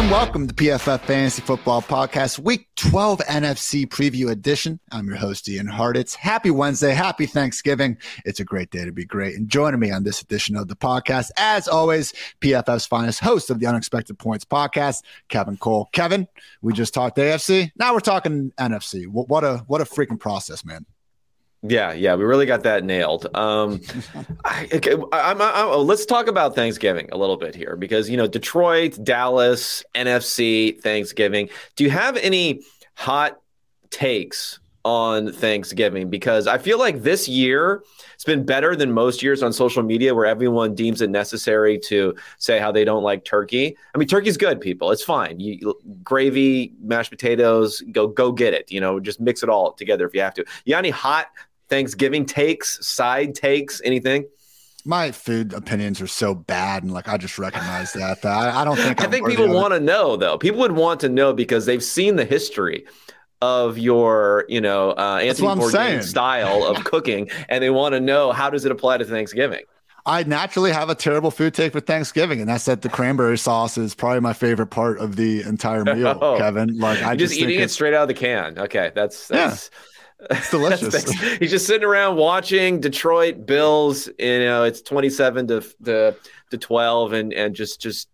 and welcome to PFF Fantasy Football Podcast, Week 12 NFC Preview Edition. I'm your host, Ian Hart. It's happy Wednesday, happy Thanksgiving. It's a great day to be great. And joining me on this edition of the podcast, as always, PFF's finest host of the Unexpected Points Podcast, Kevin Cole. Kevin, we just talked AFC. Now we're talking NFC. What a freaking process, man. Yeah, we really got that nailed. Let's talk about Thanksgiving a little bit here because, you know, Detroit, Dallas, NFC, Thanksgiving. Do you have any hot takes on Thanksgiving? Because I feel like this year it's been better than most years on social media where everyone deems it necessary to say how they don't like turkey. I mean, turkey's good, people. It's fine. Gravy, mashed potatoes, go get it. You know, just mix it all together if you have to. You got any hot Thanksgiving takes, side takes, anything? My food opinions are so bad, and like I just recognize that. I think people want to know, though. People would want to know because they've seen the history of your, you know, Anthony Bourdain style of cooking, and they want to know how does it apply to Thanksgiving. I naturally have a terrible food take for Thanksgiving, and that's that the cranberry sauce is probably my favorite part of the entire meal, Kevin. Like I just eating it straight out of the can. Okay, that's yeah. It's delicious. He's just sitting around watching Detroit Bills. You know, it's 27 to 12, and just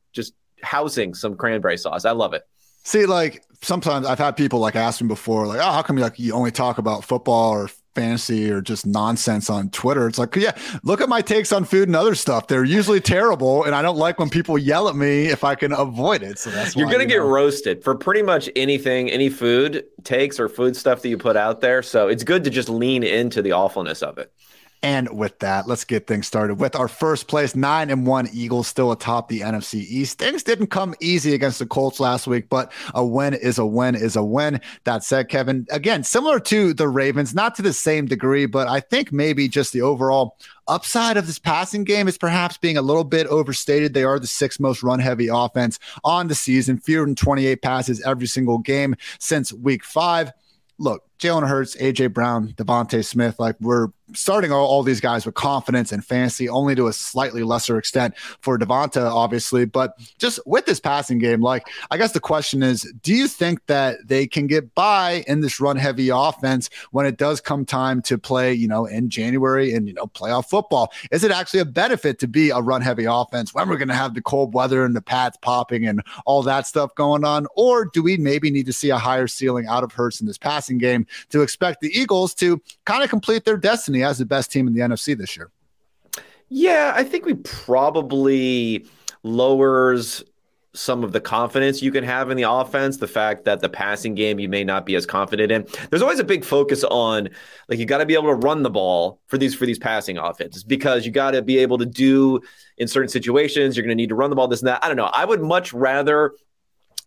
housing some cranberry sauce. I love it. See, like sometimes I've had people like ask me before, like, "Oh, how come you only talk about football or fantasy or just nonsense on Twitter?" It's like, yeah, look at my takes on food and other stuff. They're usually terrible, and I don't like when people yell at me if I can avoid it. So that's you're gonna get roasted for pretty much anything, any food takes or food stuff that you put out there. So it's good to just lean into the awfulness of it. And with that, let's get things started with our first place 9-1 Eagles still atop the NFC East. Things didn't come easy against the Colts last week, but a win is a win is a win. That said, Kevin, again, similar to the Ravens, not to the same degree, but I think maybe just the overall upside of this passing game is perhaps being a little bit overstated. They are the sixth most run-heavy offense on the season, 428 passes every single game since week 5. Look, Jalen Hurts, A.J. Brown, Devontae Smith, like we're starting all these guys with confidence and fantasy, only to a slightly lesser extent for Devonta, obviously. But just with this passing game, like I guess the question is, do you think that they can get by in this run-heavy offense when it does come time to play, you know, in January and, you know, playoff football? Is it actually a benefit to be a run-heavy offense when we're going to have the cold weather and the pads popping and all that stuff going on? Or do we maybe need to see a higher ceiling out of Hurts in this passing game to expect the Eagles to kind of complete their destiny as the best team in the NFC this year? Yeah, I think we probably lowers some of the confidence you can have in the offense, the fact that the passing game you may not be as confident in. There's always a big focus on, like, you got to be able to run the ball for these passing offenses because you got to be able to do in certain situations, you're going to need to run the ball, this and that. I don't know. I would much rather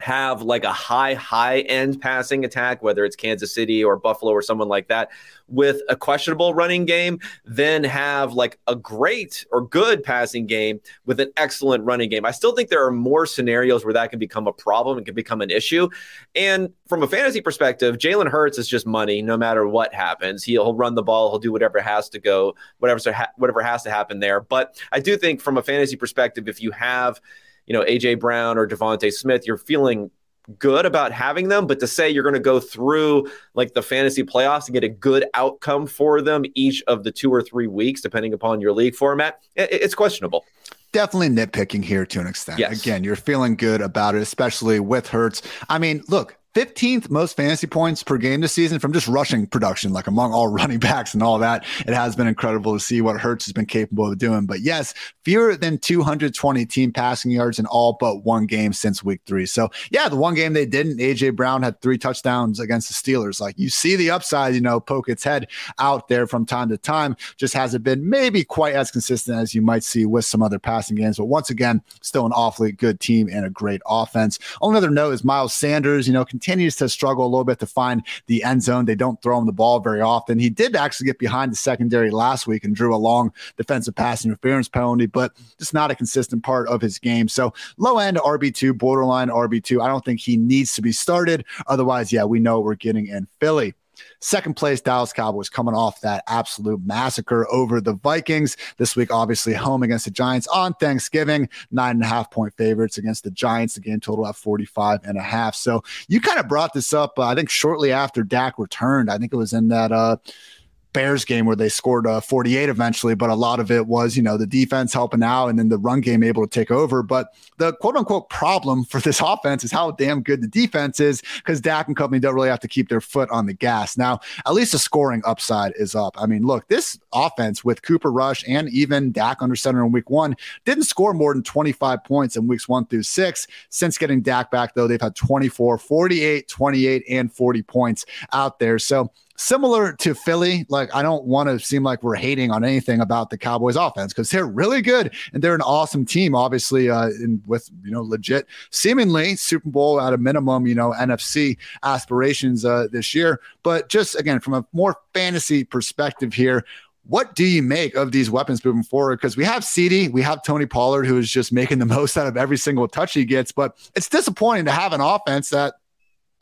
have like a high-end passing attack, whether it's Kansas City or Buffalo or someone like that, with a questionable running game, then have like a great or good passing game with an excellent running game. I still think there are more scenarios where that can become a problem and can become an issue. And from a fantasy perspective, Jalen Hurts is just money no matter what happens. He'll run the ball. He'll do whatever has to happen there. But I do think from a fantasy perspective, if you have – you know, A.J. Brown or Devontae Smith, you're feeling good about having them. But to say you're going to go through like the fantasy playoffs and get a good outcome for them each of the 2 or 3 weeks, depending upon your league format, it's questionable. Definitely nitpicking here to an extent. Yes. Again, you're feeling good about it, especially with Hurts. I mean, look, 15th most fantasy points per game this season from just rushing production, like among all running backs and all that. It has been incredible to see what Hurts has been capable of doing. But yes, fewer than 220 team passing yards in all but one game since week 3. So yeah, the one game they didn't, A.J. Brown had 3 touchdowns against the Steelers. Like you see the upside, you know, poke its head out there from time to time. Just hasn't been maybe quite as consistent as you might see with some other passing games. But once again, still an awfully good team and a great offense. Only other note is Miles Sanders, you know, continues to struggle a little bit to find the end zone. They don't throw him the ball very often. He did actually get behind the secondary last week and drew a long defensive pass interference penalty, but just not a consistent part of his game. So low-end RB2, borderline RB2. I don't think he needs to be started. Otherwise, yeah, we know what we're getting in Philly. Second place, Dallas Cowboys, coming off that absolute massacre over the Vikings. This week, obviously, home against the Giants on Thanksgiving. 9.5-point favorites against the Giants. The game total at 45.5. So you kind of brought this up, I think, shortly after Dak returned. I think it was in that Bears game where they scored 48 eventually, but a lot of it was, you know, the defense helping out and then the run game able to take over. But the quote unquote problem for this offense is how damn good the defense is, because Dak and company don't really have to keep their foot on the gas. Now, at least the scoring upside is up. I mean, look, this offense with Cooper Rush and even Dak under center in week one didn't score more than 25 points in weeks 1 through 6. Since getting Dak back, though, they've had 24, 48, 28, and 40 points out there. So similar to Philly, like, I don't want to seem like we're hating on anything about the Cowboys offense, because they're really good and they're an awesome team, obviously, with, you know, legit, seemingly Super Bowl at a minimum, you know, NFC aspirations this year. But just, again, from a more fantasy perspective here, what do you make of these weapons moving forward? Because we have CeeDee, we have Tony Pollard, who is just making the most out of every single touch he gets. But it's disappointing to have an offense that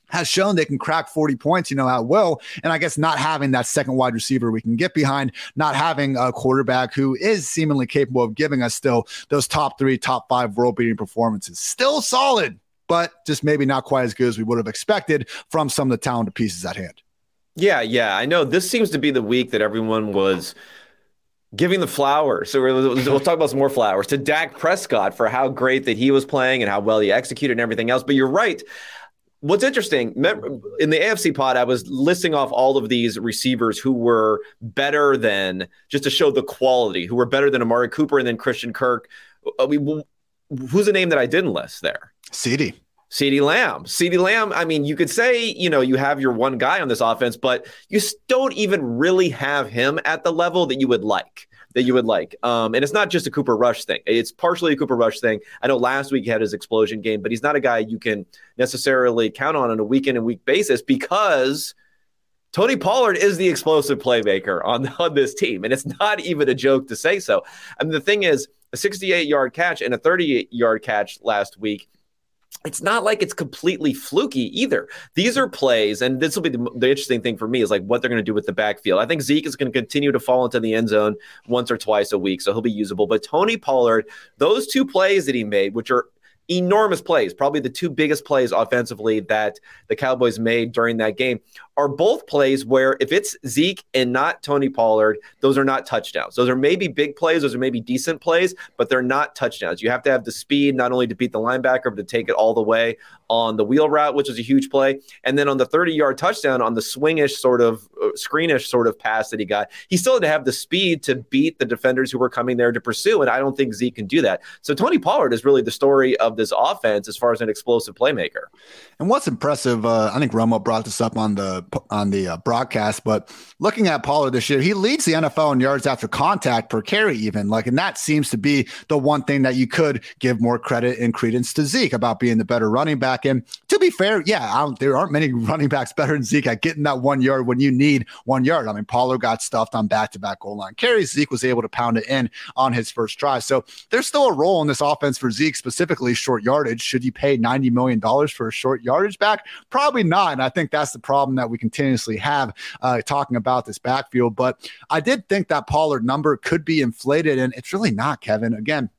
has shown they can crack 40 points, you know, at will. And I guess not having that second wide receiver we can get behind, not having a quarterback who is seemingly capable of giving us still those top 3, top 5 world-beating performances. Still solid, but just maybe not quite as good as we would have expected from some of the talented pieces at hand. Yeah. I know this seems to be the week that everyone was giving the flowers. So we'll talk about some more flowers to Dak Prescott for how great that he was playing and how well he executed and everything else. But you're right. What's interesting, in the AFC pod, I was listing off all of these receivers who were better than, just to show the quality, who were better than Amari Cooper and then Christian Kirk. I mean, who's the name that I didn't list there? CeeDee Lamb. CeeDee Lamb, I mean, you could say, you know, you have your one guy on this offense, but you don't even really have him at the level that you would like. And it's not just a Cooper Rush thing. It's partially a Cooper Rush thing. I know last week he had his explosion game, but he's not a guy you can necessarily count on a week in and week basis, because Tony Pollard is the explosive playmaker on this team, and it's not even a joke to say so. I mean, the thing is, a 68-yard catch and a 38-yard catch last week, it's not like it's completely fluky either. These are plays, and this will be the interesting thing for me is like what they're going to do with the backfield. I think Zeke is going to continue to fall into the end zone once or twice a week, so he'll be usable. But Tony Pollard, those 2 plays that he made, which are enormous plays, probably the 2 biggest plays offensively that the Cowboys made during that game, are both plays where if it's Zeke and not Tony Pollard, those are not touchdowns. Those are maybe big plays, those are maybe decent plays, but they're not touchdowns. You have to have the speed not only to beat the linebacker, but to take it all the way on the wheel route, which is a huge play. And then on the 30-yard touchdown, on the swingish sort of, screenish sort of pass that he got, he still had to have the speed to beat the defenders who were coming there to pursue, and I don't think Zeke can do that. So Tony Pollard is really the story of this offense as far as an explosive playmaker. And what's impressive, I think Romo brought this up on the broadcast, but looking at Pollard this year, he leads the NFL in yards after contact per carry even. Like, and that seems to be the one thing that you could give more credit and credence to Zeke about being the better running back. And to be fair, there aren't many running backs better than Zeke at getting that 1 yard when you need 1 yard. I mean, Pollard got stuffed on back-to-back goal line carries. Zeke was able to pound it in on his first try. So there's still a role in this offense for Zeke, specifically short yardage. Should you pay $90 million for a short yardage back? Probably not. And I think that's the problem that we continuously have talking about this backfield. But I did think that Pollard number could be inflated, and it's really not, Kevin. Again,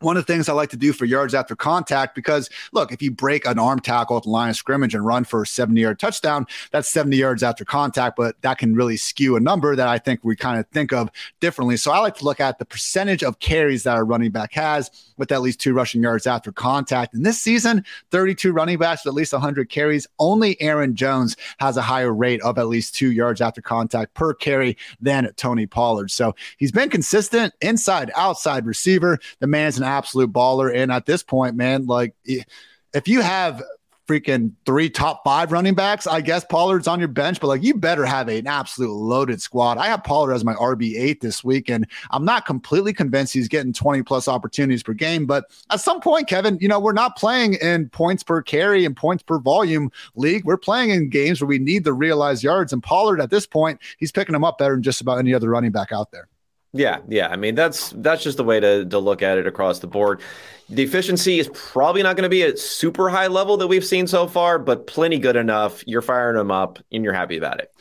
one of the things I like to do for yards after contact, because look, if you break an arm tackle at the line of scrimmage and run for a 70-yard touchdown, that's 70 yards after contact, but that can really skew a number that I think we kind of think of differently. So I like to look at the percentage of carries that our running back has with at least 2 rushing yards after contact. And this season, 32 running backs with at least 100 carries. Only Aaron Jones has a higher rate of at least 2 yards after contact per carry than Tony Pollard. So he's been consistent inside, outside receiver. The man's an absolute baller. And at this point, man, like, if you have freaking 3 top 5 running backs, I guess Pollard's on your bench, but like, you better have an absolute loaded squad. I have Pollard as my RB8 this week, and I'm not completely convinced he's getting 20 plus opportunities per game, but at some point, Kevin, you know, we're not playing in points per carry and points per volume league. We're playing in games where we need the realized yards, and Pollard at this point, he's picking them up better than just about any other running back out there. Yeah. I mean, that's just the way to look at it across the board. The efficiency is probably not going to be a super high level that we've seen so far, but plenty good enough. You're firing them up and you're happy about it.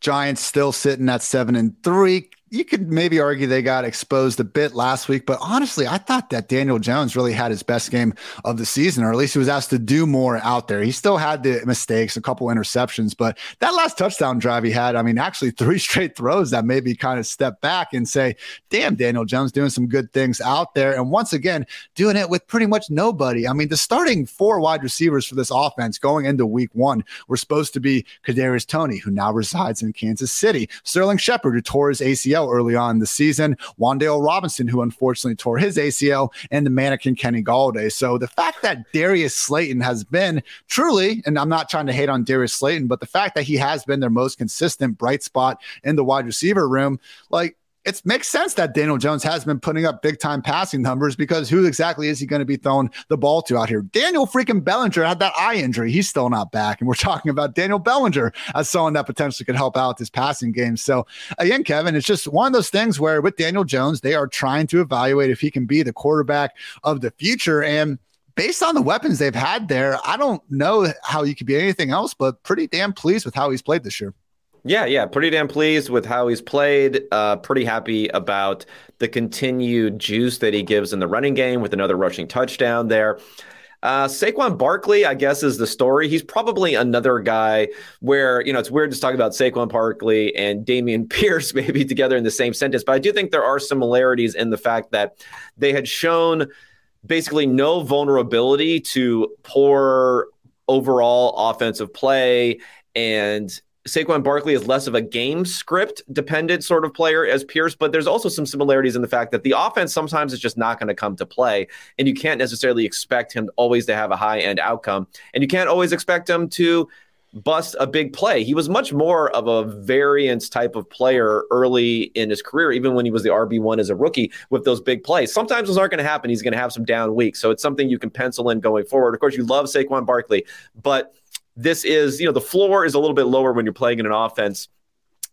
Giants still sitting at 7-3. You could maybe argue they got exposed a bit last week, but honestly, I thought that Daniel Jones really had his best game of the season, or at least he was asked to do more out there. He still had the mistakes, a couple interceptions, but that last touchdown drive he had, I mean, actually 3 straight throws that made me kind of step back and say, damn, Daniel Jones doing some good things out there. And once again, doing it with pretty much nobody. I mean, the starting 4 wide receivers for this offense going into week 1 were supposed to be Kadarius Toney, who now resides in Kansas City, Sterling Shepard, who tore his ACL early on in the season, Wandale Robinson, who unfortunately tore his ACL, and the mannequin Kenny Galladay. So the fact that Darius Slayton has been truly, and I'm not trying to hate on Darius Slayton, but the fact that he has been their most consistent bright spot in the wide receiver room, like, it makes sense that Daniel Jones has been putting up big-time passing numbers, because who exactly is he going to be throwing the ball to out here? Daniel freaking Bellinger had that eye injury. He's still not back, and we're talking about Daniel Bellinger as someone that potentially could help out this passing game. So, again, Kevin, it's just one of those things where with Daniel Jones, they are trying to evaluate if he can be the quarterback of the future, and based on the weapons they've had there, I don't know how you could be anything else, but pretty damn pleased with how he's played this year. Yeah. Pretty damn pleased with how he's played. Pretty happy about the continued juice that he gives in the running game with another rushing touchdown there. Saquon Barkley, I guess, is the story. He's probably another guy where, you know, it's weird to talk about Saquon Barkley and Damian Pierce maybe together in the same sentence, but I do think there are similarities in the fact that they had shown basically no vulnerability to poor overall offensive play, and Saquon Barkley is less of a game script dependent sort of player as Pierce, but there's also some similarities in the fact that the offense sometimes is just not going to come to play, and you can't necessarily expect him always to have a high end outcome, and you can't always expect him to bust a big play. He was much more of a variance type of player early in his career, even when he was the RB1 as a rookie with those big plays. Sometimes those aren't going to happen. He's going to have some down weeks. So it's something you can pencil in going forward. Of course, you love Saquon Barkley, but this is, you know, the floor is a little bit lower when you're playing in an offense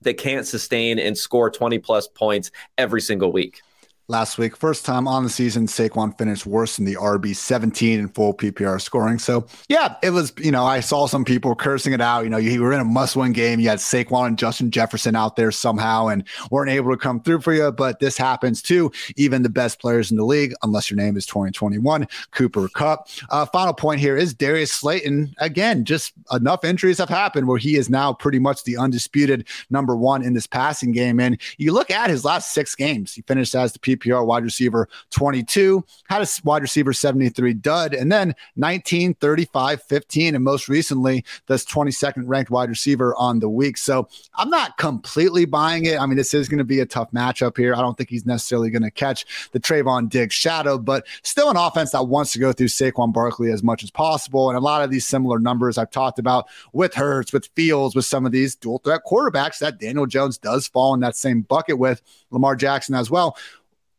that can't sustain and score 20-plus points every single week. Last week, first time on the season, Saquon finished worse in the RB17 in full PPR scoring. So, yeah, it was, you know, I saw some people cursing it out. You know, you were in a must-win game. You had Saquon and Justin Jefferson out there somehow and weren't able to come through for you. But this happens to even the best players in the league, unless your name is 2021 Cooper Kupp. Final point here is Darius Slayton. Again, just enough injuries have happened where he is now pretty much the undisputed number 1 in this passing game. And you look at his last 6 games, he finished as the PPR wide receiver 22, had a wide receiver 73 dud, and then 19, 35, 15, and most recently, this 22nd ranked wide receiver on the week. So I'm not completely buying it. I mean, this is going to be a tough matchup here. I don't think he's necessarily going to catch the Trayvon Diggs shadow, but still an offense that wants to go through Saquon Barkley as much as possible. And a lot of these similar numbers I've talked about with Hurts, with Fields, with some of these dual threat quarterbacks that Daniel Jones does fall in that same bucket with, Lamar Jackson as well.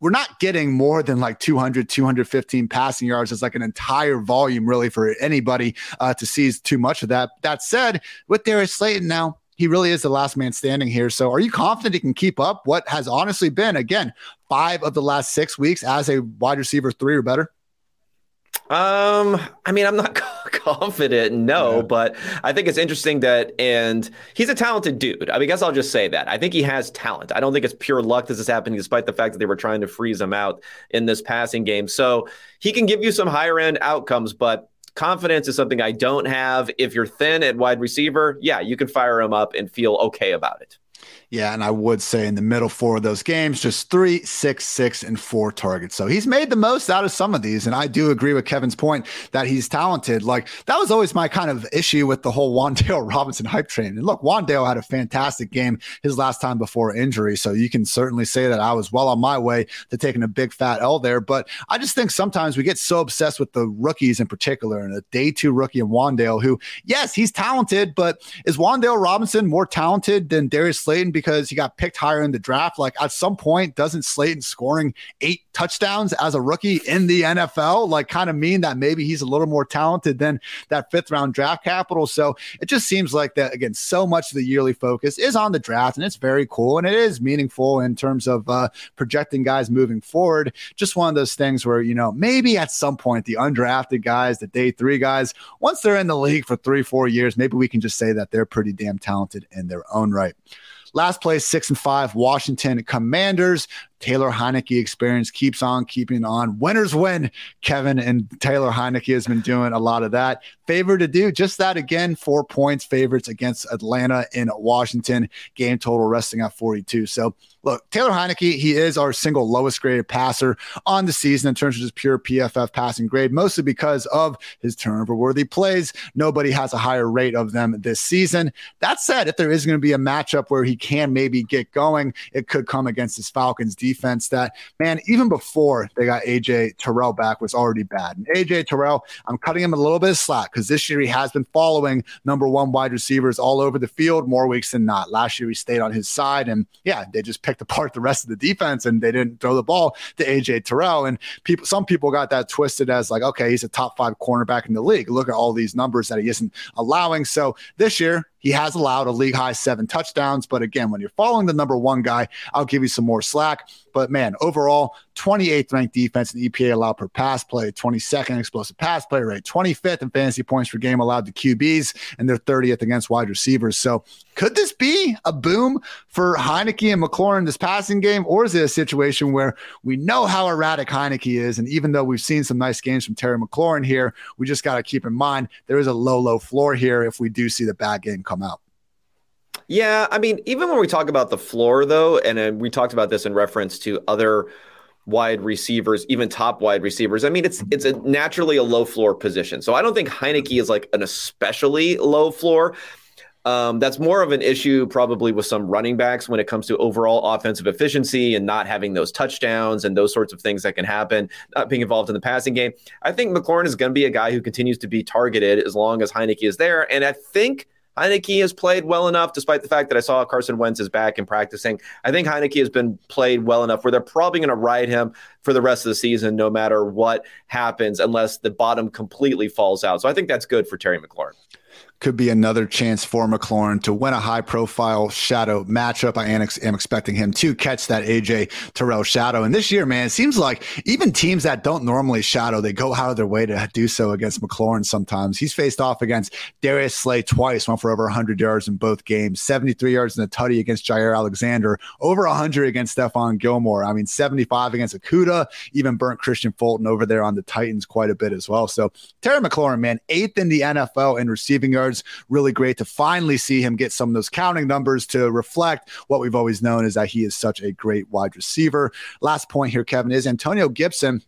We're not getting more than like 200, 215 passing yards. It's like an entire volume really for anybody to seize too much of that. That said, with Darius Slayton now, he really is the last man standing here. So are you confident he can keep up what has honestly been, again, 5 of the last 6 weeks as a wide receiver 3 or better? I mean, I'm not confident, no, yeah. But I think it's interesting that, and he's a talented dude. I mean, I guess I'll just say that. I think he has talent. I don't think it's pure luck this is happening, despite the fact that they were trying to freeze him out in this passing game. So he can give you some higher end outcomes, but confidence is something I don't have. If you're thin at wide receiver, yeah, you can fire him up and feel okay about it. Yeah, and I would say in the middle 4 of those games, just 3, 6, 6, and 4 targets. So he's made the most out of some of these, and I do agree with Kevin's point that he's talented. Like, that was always my kind of issue with the whole Wandale Robinson hype train. And look, Wandale had a fantastic game his last time before injury, so you can certainly say that I was well on my way to taking a big fat L there. But I just think sometimes we get so obsessed with the rookies in particular, and a day 2 rookie in Wandale who, yes, he's talented, but is Wandale Robinson more talented than Darius Slayton? because he got picked higher in the draft. Like, at some point, doesn't Slayton scoring 8 touchdowns as a rookie in the NFL, like, kind of mean that maybe he's a little more talented than that 5th round draft capital? So it just seems like that, again, so much of the yearly focus is on the draft, and it's very cool, and it is meaningful in terms of projecting guys moving forward. Just one of those things where, you know, maybe at some point the undrafted guys, the day 3 guys, once they're in the league for 3-4 years, maybe we can just say that they're pretty damn talented in their own right. Last place, 6-5, Washington Commanders. Taylor Heineke experience keeps on keeping on. Winners win, Kevin, and Taylor Heineke has been doing a lot of that. Favored to do just that again, 4 points favorites against Atlanta in Washington. Game total resting at 42. So, look, Taylor Heineke, he is our single lowest graded passer on the season in terms of just pure PFF passing grade, mostly because of his turnover-worthy plays. Nobody has a higher rate of them this season. That said, if there is going to be a matchup where he can maybe get going, it could come against this Falcons defense that, man, even before they got A.J. Terrell back, was already bad. And A.J. Terrell, I'm cutting him a little bit of slack because this year he has been following number 1 wide receivers all over the field more weeks than not. Last year he stayed on his side, and yeah, they just picked apart the rest of the defense and they didn't throw the ball to A.J. Terrell. And some people got that twisted as like, okay, he's a top 5 cornerback in the league. Look at all these numbers that he isn't allowing. So this year, he has allowed a league-high 7 touchdowns. But again, when you're following the number 1 guy, I'll give you some more slack. But, man, overall, 28th ranked defense in EPA allowed per pass play, 22nd explosive pass play rate, 25th in fantasy points per game allowed to QBs, and they're 30th against wide receivers. So could this be a boom for Heineke and McLaurin this passing game, or is it a situation where we know how erratic Heineke is, and even though we've seen some nice games from Terry McLaurin here, we just got to keep in mind there is a low floor here if we do see the bad game come out? Yeah, I mean, even when we talk about the floor, though, and we talked about this in reference to other wide receivers, even top wide receivers, I mean, it's a naturally a low floor position. So I don't think Heineke is like an especially low floor. That's more of an issue probably with some running backs when it comes to overall offensive efficiency and not having those touchdowns and those sorts of things that can happen, not being involved in the passing game. I think McLaurin is going to be a guy who continues to be targeted as long as Heineke is there. And I think Heineke has played well enough, despite the fact that I saw Carson Wentz is back and practicing. I think Heineke has been played well enough where they're probably going to ride him for the rest of the season, no matter what happens, unless the bottom completely falls out. So I think that's good for Terry McLaurin. Could be another chance for McLaurin to win a high-profile shadow matchup. I am expecting him to catch that A.J. Terrell shadow. And this year, man, it seems like even teams that don't normally shadow, they go out of their way to do so against McLaurin sometimes. He's faced off against Darius Slay twice, went for over 100 yards in both games, 73 yards in the tutty against Jair Alexander, over 100 against Stephon Gilmore. I mean, 75 against Okuda, even burnt Christian Fulton over there on the Titans quite a bit as well. So Terry McLaurin, man, 8th in the NFL in receiving yards. Really great to finally see him get some of those counting numbers to reflect what we've always known, is that he is such a great wide receiver. Last point here, Kevin, is Antonio Gibson.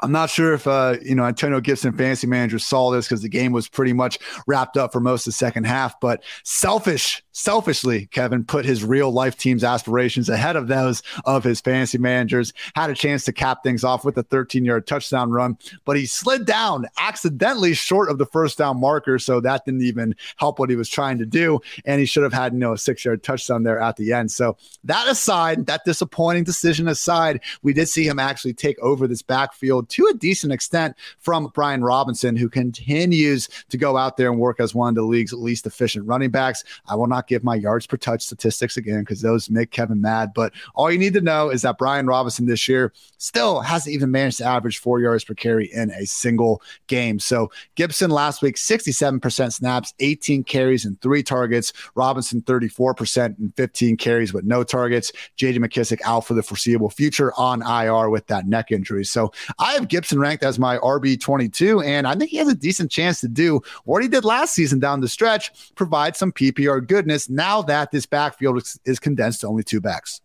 I'm not sure if, Antonio Gibson fantasy manager saw this because the game was pretty much wrapped up for most of the second half, but selfishly, Kevin put his real life team's aspirations ahead of those of his fantasy managers. Had a chance to cap things off with a 13-yard touchdown run, but he slid down accidentally short of the first down marker, so that didn't even help what he was trying to do, and he should have had, a 6-yard touchdown there at the end. So that aside, that disappointing decision aside, we did see him actually take over this backfield to a decent extent from Brian Robinson, who continues to go out there and work as one of the league's least efficient running backs. I will not give my yards per touch statistics again because those make Kevin mad, but all you need to know is that Brian Robinson this year still hasn't even managed to average 4 yards per carry in a single game. So Gibson last week, 67% snaps, 18 carries and 3 targets. Robinson, 34% and 15 carries with no targets. J.D. McKissic out for the foreseeable future on IR with that neck injury. So I have Gibson ranked as my RB22, and I think he has a decent chance to do what he did last season down the stretch, provide some PPR goodness now that this backfield is condensed to only 2 backs.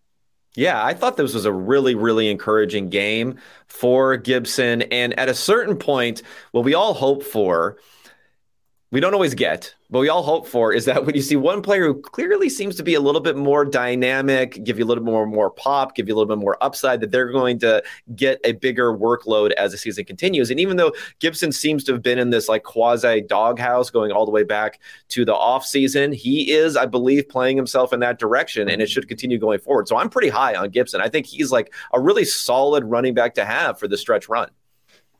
Yeah, I thought this was a really, really encouraging game for Gibson. And at a certain point, what we all hope for we don't always get, but we all hope for, is that when you see one player who clearly seems to be a little bit more dynamic, give you a little more pop, give you a little bit more upside, that they're going to get a bigger workload as the season continues. And even though Gibson seems to have been in this like quasi doghouse going all the way back to the offseason, he is, I believe, playing himself in that direction, and it should continue going forward. So I'm pretty high on Gibson. I think he's like a really solid running back to have for the stretch run.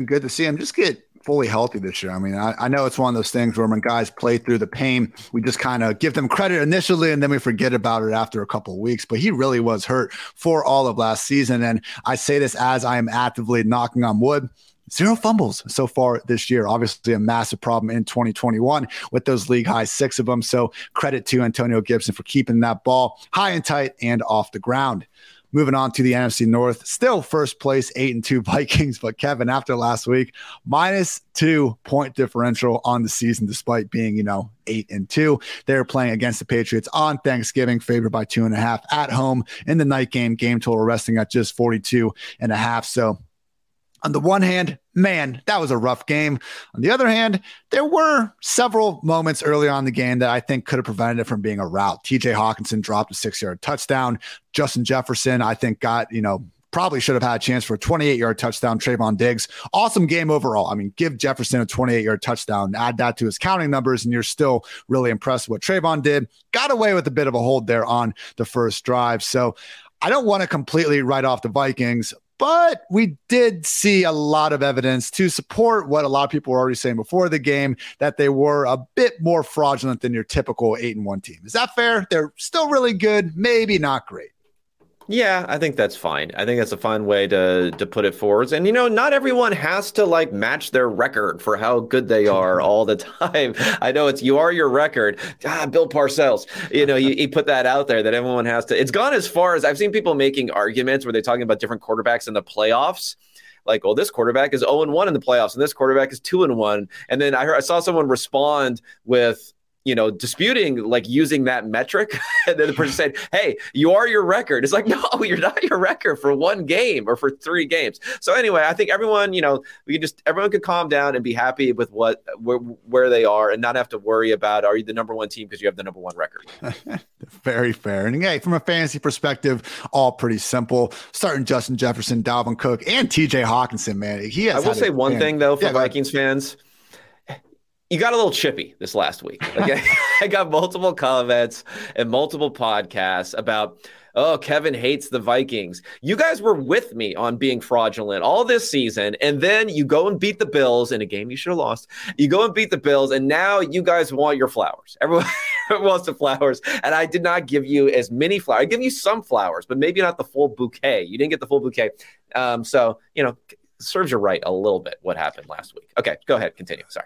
Good to see him just get fully healthy this year. I mean, I know it's one of those things where when guys play through the pain, we just kind of give them credit initially and then we forget about it after a couple of weeks. But he really was hurt for all of last season. And I say this as I am actively knocking on wood. 0 fumbles so far this year. Obviously a massive problem in 2021 with those league high 6 of them. So credit to Antonio Gibson for keeping that ball high and tight and off the ground. Moving on to the NFC North, still first place, 8-2 Vikings. But Kevin, after last week, -2 point differential on the season, despite being, 8-2. They're playing against the Patriots on Thanksgiving, favored by 2.5 at home in the night game. Game total resting at just 42.5. So on the one hand, man, that was a rough game. On the other hand, there were several moments early on in the game that I think could have prevented it from being a rout. T.J. Hockenson dropped a 6-yard touchdown. Justin Jefferson, I think, got, probably should have had a chance for a 28-yard touchdown. Trayvon Diggs, awesome game overall. I mean, give Jefferson a 28-yard touchdown, add that to his counting numbers, and you're still really impressed with what Trayvon did. Got away with a bit of a hold there on the first drive. So I don't want to completely write off the Vikings, but we did see a lot of evidence to support what a lot of people were already saying before the game, that they were a bit more fraudulent than your typical 8-1 team. Is that fair? They're still really good, maybe not great. Yeah, I think that's fine. I think that's a fine way to put it forward. And, not everyone has to like match their record for how good they are all the time. I know you are your record. Bill Parcells, he put that out there that everyone has to. It's gone as far as I've seen people making arguments where they're talking about different quarterbacks in the playoffs. Like, well, this quarterback is 0-1 in the playoffs and this quarterback is 2-1. And then I saw someone respond with, disputing, like using that metric. And then the person said, hey, you are your record. It's like, no, you're not your record for one game or for 3 games. So anyway, I think everyone, everyone could calm down and be happy with where they are and not have to worry about, are you the number 1 team because you have the number 1 record? Very fair. And hey, from a fantasy perspective, all pretty simple. Starting Justin Jefferson, Dalvin Cook, and TJ Hockenson, man. I will say one thing though, for Vikings fans. You got a little chippy this last week. Okay? I got multiple comments and multiple podcasts about, oh, Kevin hates the Vikings. You guys were with me on being fraudulent all this season, and then you go and beat the Bills in a game you should have lost. You go and beat the Bills, and now you guys want your flowers. Everyone wants the flowers, and I did not give you as many flowers. I give you some flowers, but maybe not the full bouquet. You didn't get the full bouquet. Serves you right a little bit what happened last week. Okay, go ahead. Continue. Sorry.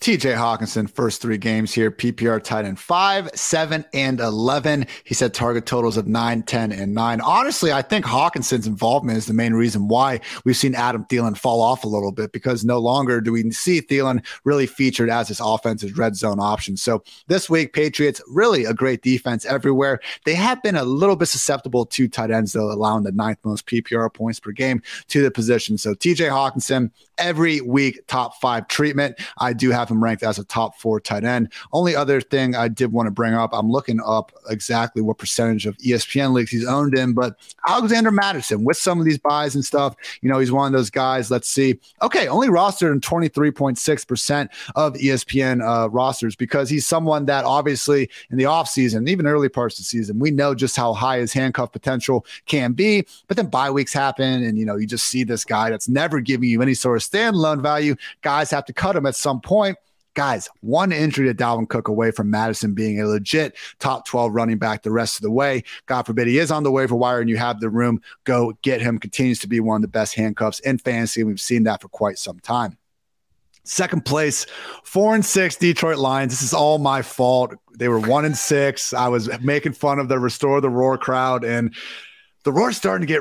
T.J. Hockenson, first 3 games here, PPR tight end 5, 7, and 11. He said target totals of 9, 10, and 9. Honestly, I think Hawkinson's involvement is the main reason why we've seen Adam Thielen fall off a little bit, because no longer do we see Thielen really featured as his offense's red zone option. So this week, Patriots, really a great defense everywhere. They have been a little bit susceptible to tight ends, though, allowing the 9th most PPR points per game to the position. So T.J. Hockenson, every week, top 5 treatment. I do have him ranked as a top 4 tight end. Only other thing I did want to bring up, I'm looking up exactly what percentage of ESPN leagues he's owned in, but Alexander Madison, with some of these buys and stuff, he's one of those guys. Let's see. Okay, only rostered in 23.6% of ESPN rosters, because he's someone that obviously in the offseason, even early parts of the season, we know just how high his handcuff potential can be, but then bye weeks happen and, you just see this guy that's never giving you any sort of standalone value. Guys have to cut him at some point. Guys, 1 injury to Dalvin Cook away from Madison being a legit top 12 running back the rest of the way. God forbid he is on the waiver wire and you have the room, go get him. Continues to be one of the best handcuffs in fantasy. We've seen that for quite some time. Second place, 4-6 Detroit Lions. This is all my fault. They were 1-6. I was making fun of the Restore the Roar crowd, and the Roar's starting to get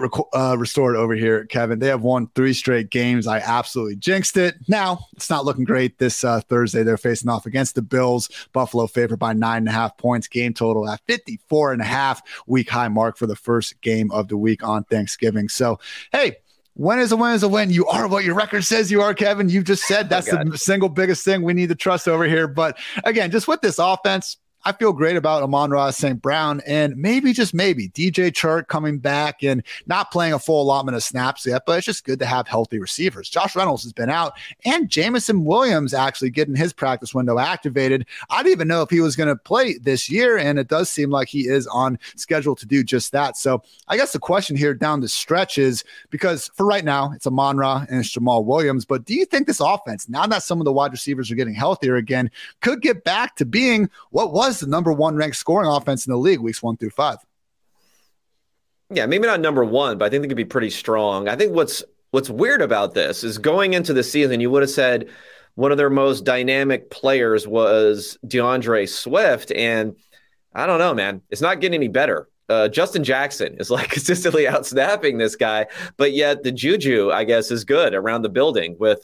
restored over here, Kevin. They have won 3 straight games. I absolutely jinxed it. Now, it's not looking great this Thursday. They're facing off against the Bills. Buffalo favored by 9.5 points. Game total at 54.5. Week high mark for the first game of the week on Thanksgiving. So, hey, When is a win is a win. You are what your record says you are, Kevin. You've just said that's the single biggest thing we need to trust over here. But again, just with this offense, I feel great about Amon-Ra St. Brown and maybe, just maybe, DJ Chark coming back and not playing a full allotment of snaps yet, but it's just good to have healthy receivers. Josh Reynolds has been out, and Jamison Williams actually getting his practice window activated. I didn't even know if he was going to play this year, and it does seem like he is on schedule to do just that. So I guess the question here down the stretch is, because for right now, it's Amon-Ra and it's Jamal Williams, but do you think this offense, now that some of the wide receivers are getting healthier again, could get back to being what was the number one ranked scoring offense in the league weeks 1 through 5? Yeah, maybe not number one, but I think they could be pretty strong. I think what's weird about this is going into the season, you would have said one of their most dynamic players was DeAndre Swift, and I don't know, man, it's not getting any better. Justin Jackson is like consistently out snapping this guy, but yet the juju, I guess, is good around the building with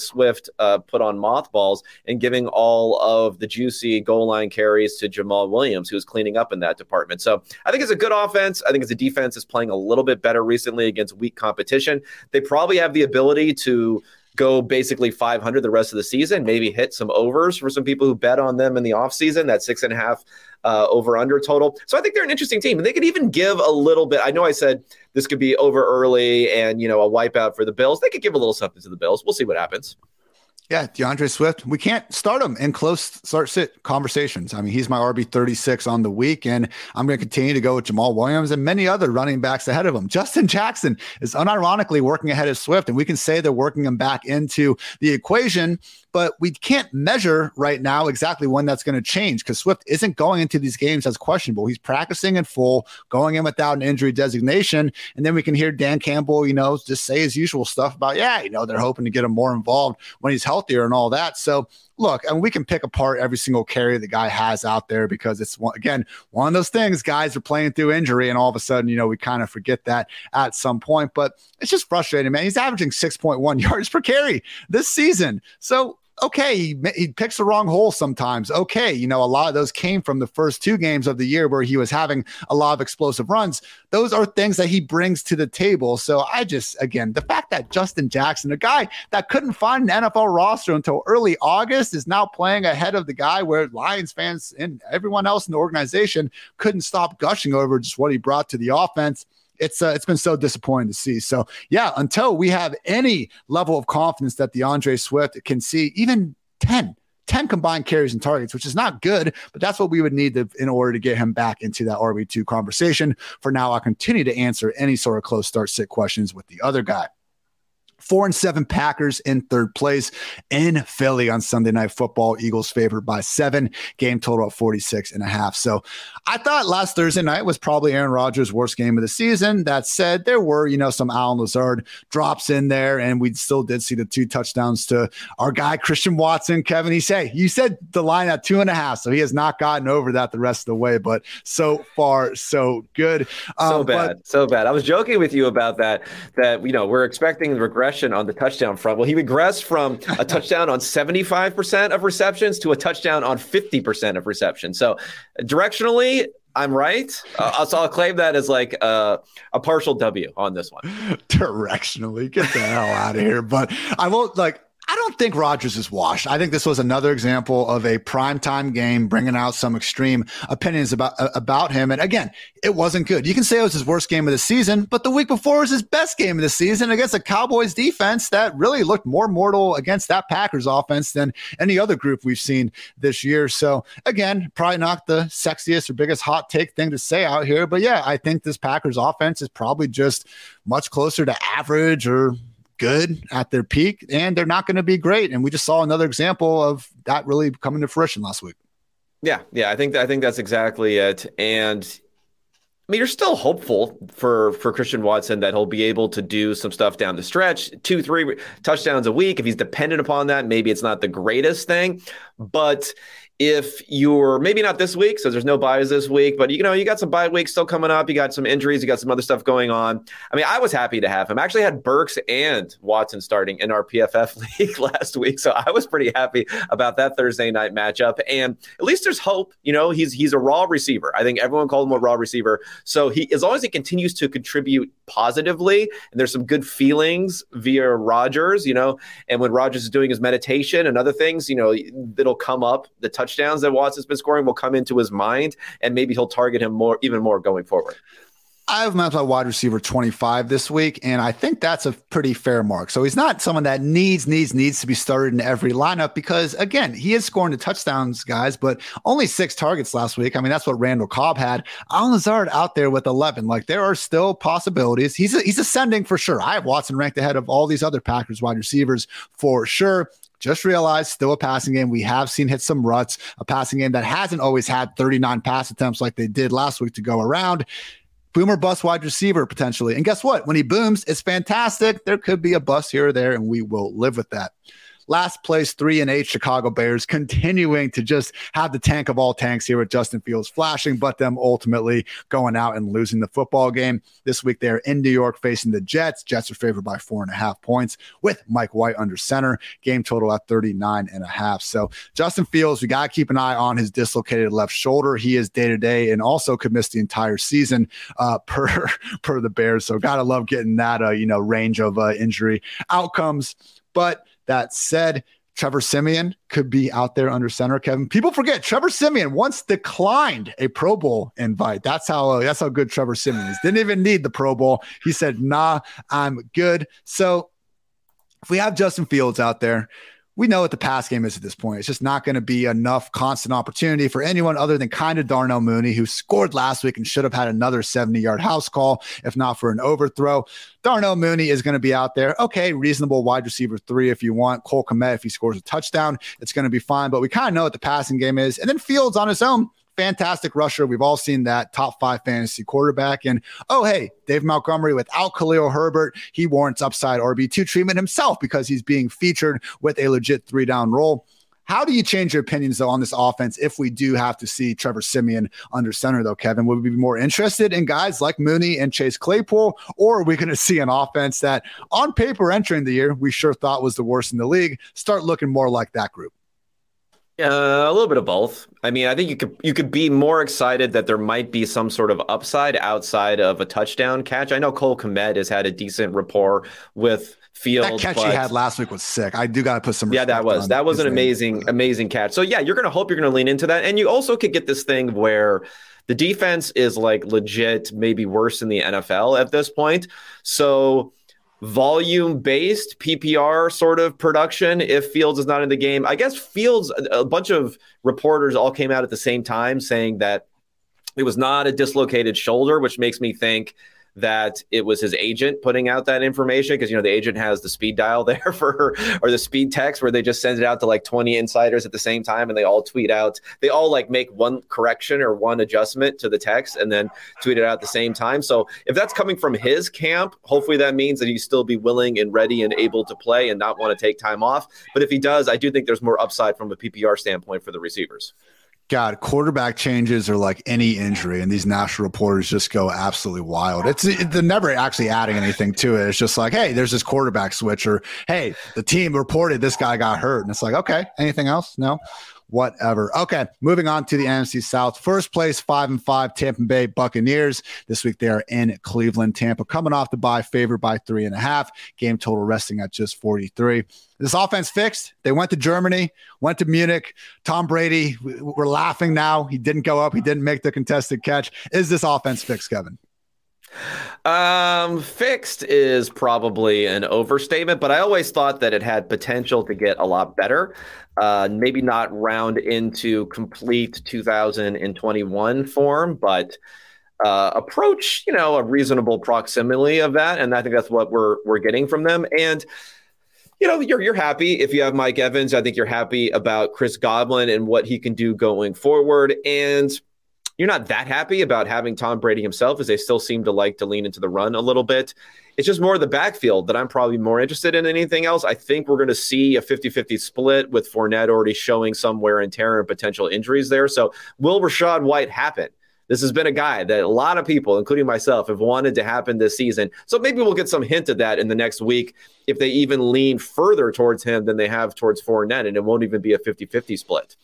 Swift put on mothballs and giving all of the juicy goal line carries to Jamal Williams, who's cleaning up in that department. So I think it's a good offense. I think it's a defense that's playing a little bit better recently against weak competition. They probably have the ability to go basically 500 the rest of the season, maybe hit some overs for some people who bet on them in the offseason, that 6.5 over-under total. So I think they're an interesting team. And they could even give a little bit. I know I said this could be over early and, you know, a wipeout for the Bills. They could give a little something to the Bills. We'll see what happens. Yeah, DeAndre Swift, we can't start him in close start-sit conversations. I mean, he's my RB36 on the week, and I'm going to continue to go with Jamal Williams and many other running backs ahead of him. Justin Jackson is unironically working ahead of Swift, and we can say they're working him back into the equation, but we can't measure right now exactly when that's going to change because Swift isn't going into these games as questionable. He's practicing in full, going in without an injury designation, and then we can hear Dan Campbell, you know, just say his usual stuff about, yeah, you know, they're hoping to get him more involved when he's healthier and all that. So look, and we can pick apart every single carry the guy has out there because it's, again, one of those things, guys are playing through injury and all of a sudden, you know, we kind of forget that at some point, but it's just frustrating, man. He's averaging 6.1 yards per carry this season. So okay, he picks the wrong hole sometimes. Okay, you know, a lot of those came from the first two games of the year where he was having a lot of explosive runs. Those are things that he brings to the table. So I just, again, the fact that Justin Jackson, a guy that couldn't find an NFL roster until early August, is now playing ahead of the guy where Lions fans and everyone else in the organization couldn't stop gushing over just what he brought to the offense. It's been so disappointing to see. So, yeah, until we have any level of confidence that DeAndre Swift can see even 10 combined carries and targets, which is not good, but that's what we would need to, in order to get him back into that RB2 conversation. For now, I'll continue to answer any sort of close start sit questions with the other guy. 4-7 Packers in third place in Philly on Sunday Night Football. Eagles favored by 7, game total at 46.5. So I thought last Thursday night was probably Aaron Rodgers' worst game of the season. That said, there were, you know, some Allen Lazard drops in there, and we still did see the 2 touchdowns to our guy, Christian Watson. Kevin, you said the line at 2.5, so he has not gotten over that the rest of the way, but so far, so good. So bad. I was joking with you about that, you know, we're expecting regret on the touchdown front. Well, he regressed from a touchdown on 75% of receptions to a touchdown on 50% of receptions. So directionally, I'm right. So I'll claim that as like a partial W on this one. Directionally, get the hell out of here. But I won't like. I don't think Rodgers is washed. I think this was another example of a primetime game bringing out some extreme opinions about him. And again, it wasn't good. You can say it was his worst game of the season, but the week before was his best game of the season against a Cowboys defense that really looked more mortal against that Packers offense than any other group we've seen this year. So again, probably not the sexiest or biggest hot take thing to say out here, but yeah, I think this Packers offense is probably just much closer to average or good at their peak, and they're not going to be great. And we just saw another example of that really coming to fruition last week. Yeah. I think that's exactly it. And I mean, you're still hopeful for Christian Watson that he'll be able to do some stuff down the stretch, 2-3 touchdowns a week. If he's dependent upon that, maybe it's not the greatest thing, but if you're maybe not this week, so there's no buys this week, but you know, you got some bye weeks still coming up. You got some injuries. You got some other stuff going on. I mean, I was happy to have him. I actually had Burks and Watson starting in our PFF league last week. So I was pretty happy about that Thursday night matchup. And at least there's hope, you know, he's a raw receiver. I think everyone called him a raw receiver. So he, as long as he continues to contribute positively, and there's some good feelings via Rodgers, you know, and when Rodgers is doing his meditation and other things, you know, that'll come up. The touchdowns that Watson's been scoring will come into his mind, and maybe he'll target him more, even more going forward. I have him as my wide receiver 25 this week, and I think that's a pretty fair mark. So he's not someone that needs to be started in every lineup because, again, he is scoring the touchdowns, guys, but only 6 targets last week. I mean, that's what Randall Cobb had. Allen Lazard out there with 11. Like, there are still possibilities. He's ascending for sure. I have Watson ranked ahead of all these other Packers wide receivers for sure. Just realized, still a passing game. We have seen hit some ruts, a passing game that hasn't always had 39 pass attempts like they did last week to go around. Boomer bust wide receiver potentially. And guess what? When he booms, it's fantastic. There could be a bust here or there, and we will live with that. Last place, 3-8 Chicago Bears, continuing to just have the tank of all tanks here with Justin Fields flashing, but them ultimately going out and losing the football game. This week they're in New York facing the Jets. Jets are favored by 4.5 points with Mike White under center. Game total at 39.5. So Justin Fields, we got to keep an eye on his dislocated left shoulder. He is day-to-day and also could miss the entire season per the Bears. So got to love getting that range of injury outcomes. But that said, Trevor Simeon could be out there under center, Kevin. People forget Trevor Simeon once declined a Pro Bowl invite. That's how good Trevor Simeon is. Didn't even need the Pro Bowl. He said, nah, I'm good. So if we have Justin Fields out there, we know what the pass game is at this point. It's just not going to be enough constant opportunity for anyone other than kind of Darnell Mooney, who scored last week and should have had another 70-yard house call, if not for an overthrow. Darnell Mooney is going to be out there. Okay, reasonable wide receiver 3 if you want. Cole Kmet, if he scores a touchdown, it's going to be fine. But we kind of know what the passing game is. And then Fields on his own, fantastic rusher. We've all seen that, top 5 fantasy quarterback. And, oh, hey, Dave Montgomery without Khalil Herbert, he warrants upside RB2 treatment himself because he's being featured with a legit 3-down role. How do you change your opinions, though, on this offense if we do have to see Trevor Simeon under center, though, Kevin? Would we be more interested in guys like Mooney and Chase Claypool, or are we going to see an offense that, on paper entering the year, we sure thought was the worst in the league, start looking more like that group? A little bit of both. I mean, I think you could be more excited that there might be some sort of upside outside of a touchdown catch. I know Cole Kmet has had a decent rapport with Fields. That catch he had last week was sick. I do got to put some respect. Yeah, that was an amazing catch. So yeah, you're going to hope you're going to lean into that, and you also could get this thing where the defense is like legit, maybe worse in the NFL at this point. So volume-based PPR sort of production if Fields is not in the game. I guess Fields, a bunch of reporters all came out at the same time saying that it was not a dislocated shoulder, which makes me think that it was his agent putting out that information because, the agent has the speed dial there or the speed text where they just send it out to like 20 insiders at the same time and they all tweet out. They all like make one correction or one adjustment to the text and then tweet it out at the same time. So if that's coming from his camp, hopefully that means that he'll still be willing and ready and able to play and not want to take time off. But if he does, I do think there's more upside from a PPR standpoint for the receivers. God, quarterback changes are like any injury, and these national reporters just go absolutely wild. They're never actually adding anything to it. It's just like, hey, there's this quarterback switch, or hey, the team reported this guy got hurt. And it's like, okay, anything else? No? Whatever. Okay, moving on to the NFC South. First place, 5-5, Tampa Bay Buccaneers. This week they are in Cleveland. Tampa coming off the bye, favored by 3.5. Game total resting at just 43. This offense fixed. They went to Germany, went to Munich. Tom Brady, we're laughing now. He didn't go up. He didn't make the contested catch. Is this offense fixed, Kevin? Fixed is probably an overstatement, but I always thought that it had potential to get a lot better. Maybe not round into complete 2021 form, but approach, a reasonable proximity of that. And I think that's what we're getting from them. And you're happy if you have Mike Evans. I think you're happy about Chris Godwin and what he can do going forward. And you're not that happy about having Tom Brady himself, as they still seem to like to lean into the run a little bit. It's just more of the backfield that I'm probably more interested in than anything else. I think we're going to see a 50-50 split with Fournette already showing some wear and tear and potential injuries there. So will Rashad White happen? This has been a guy that a lot of people, including myself, have wanted to happen this season. So maybe we'll get some hint of that in the next week if they even lean further towards him than they have towards Fournette, and it won't even be a 50-50 split.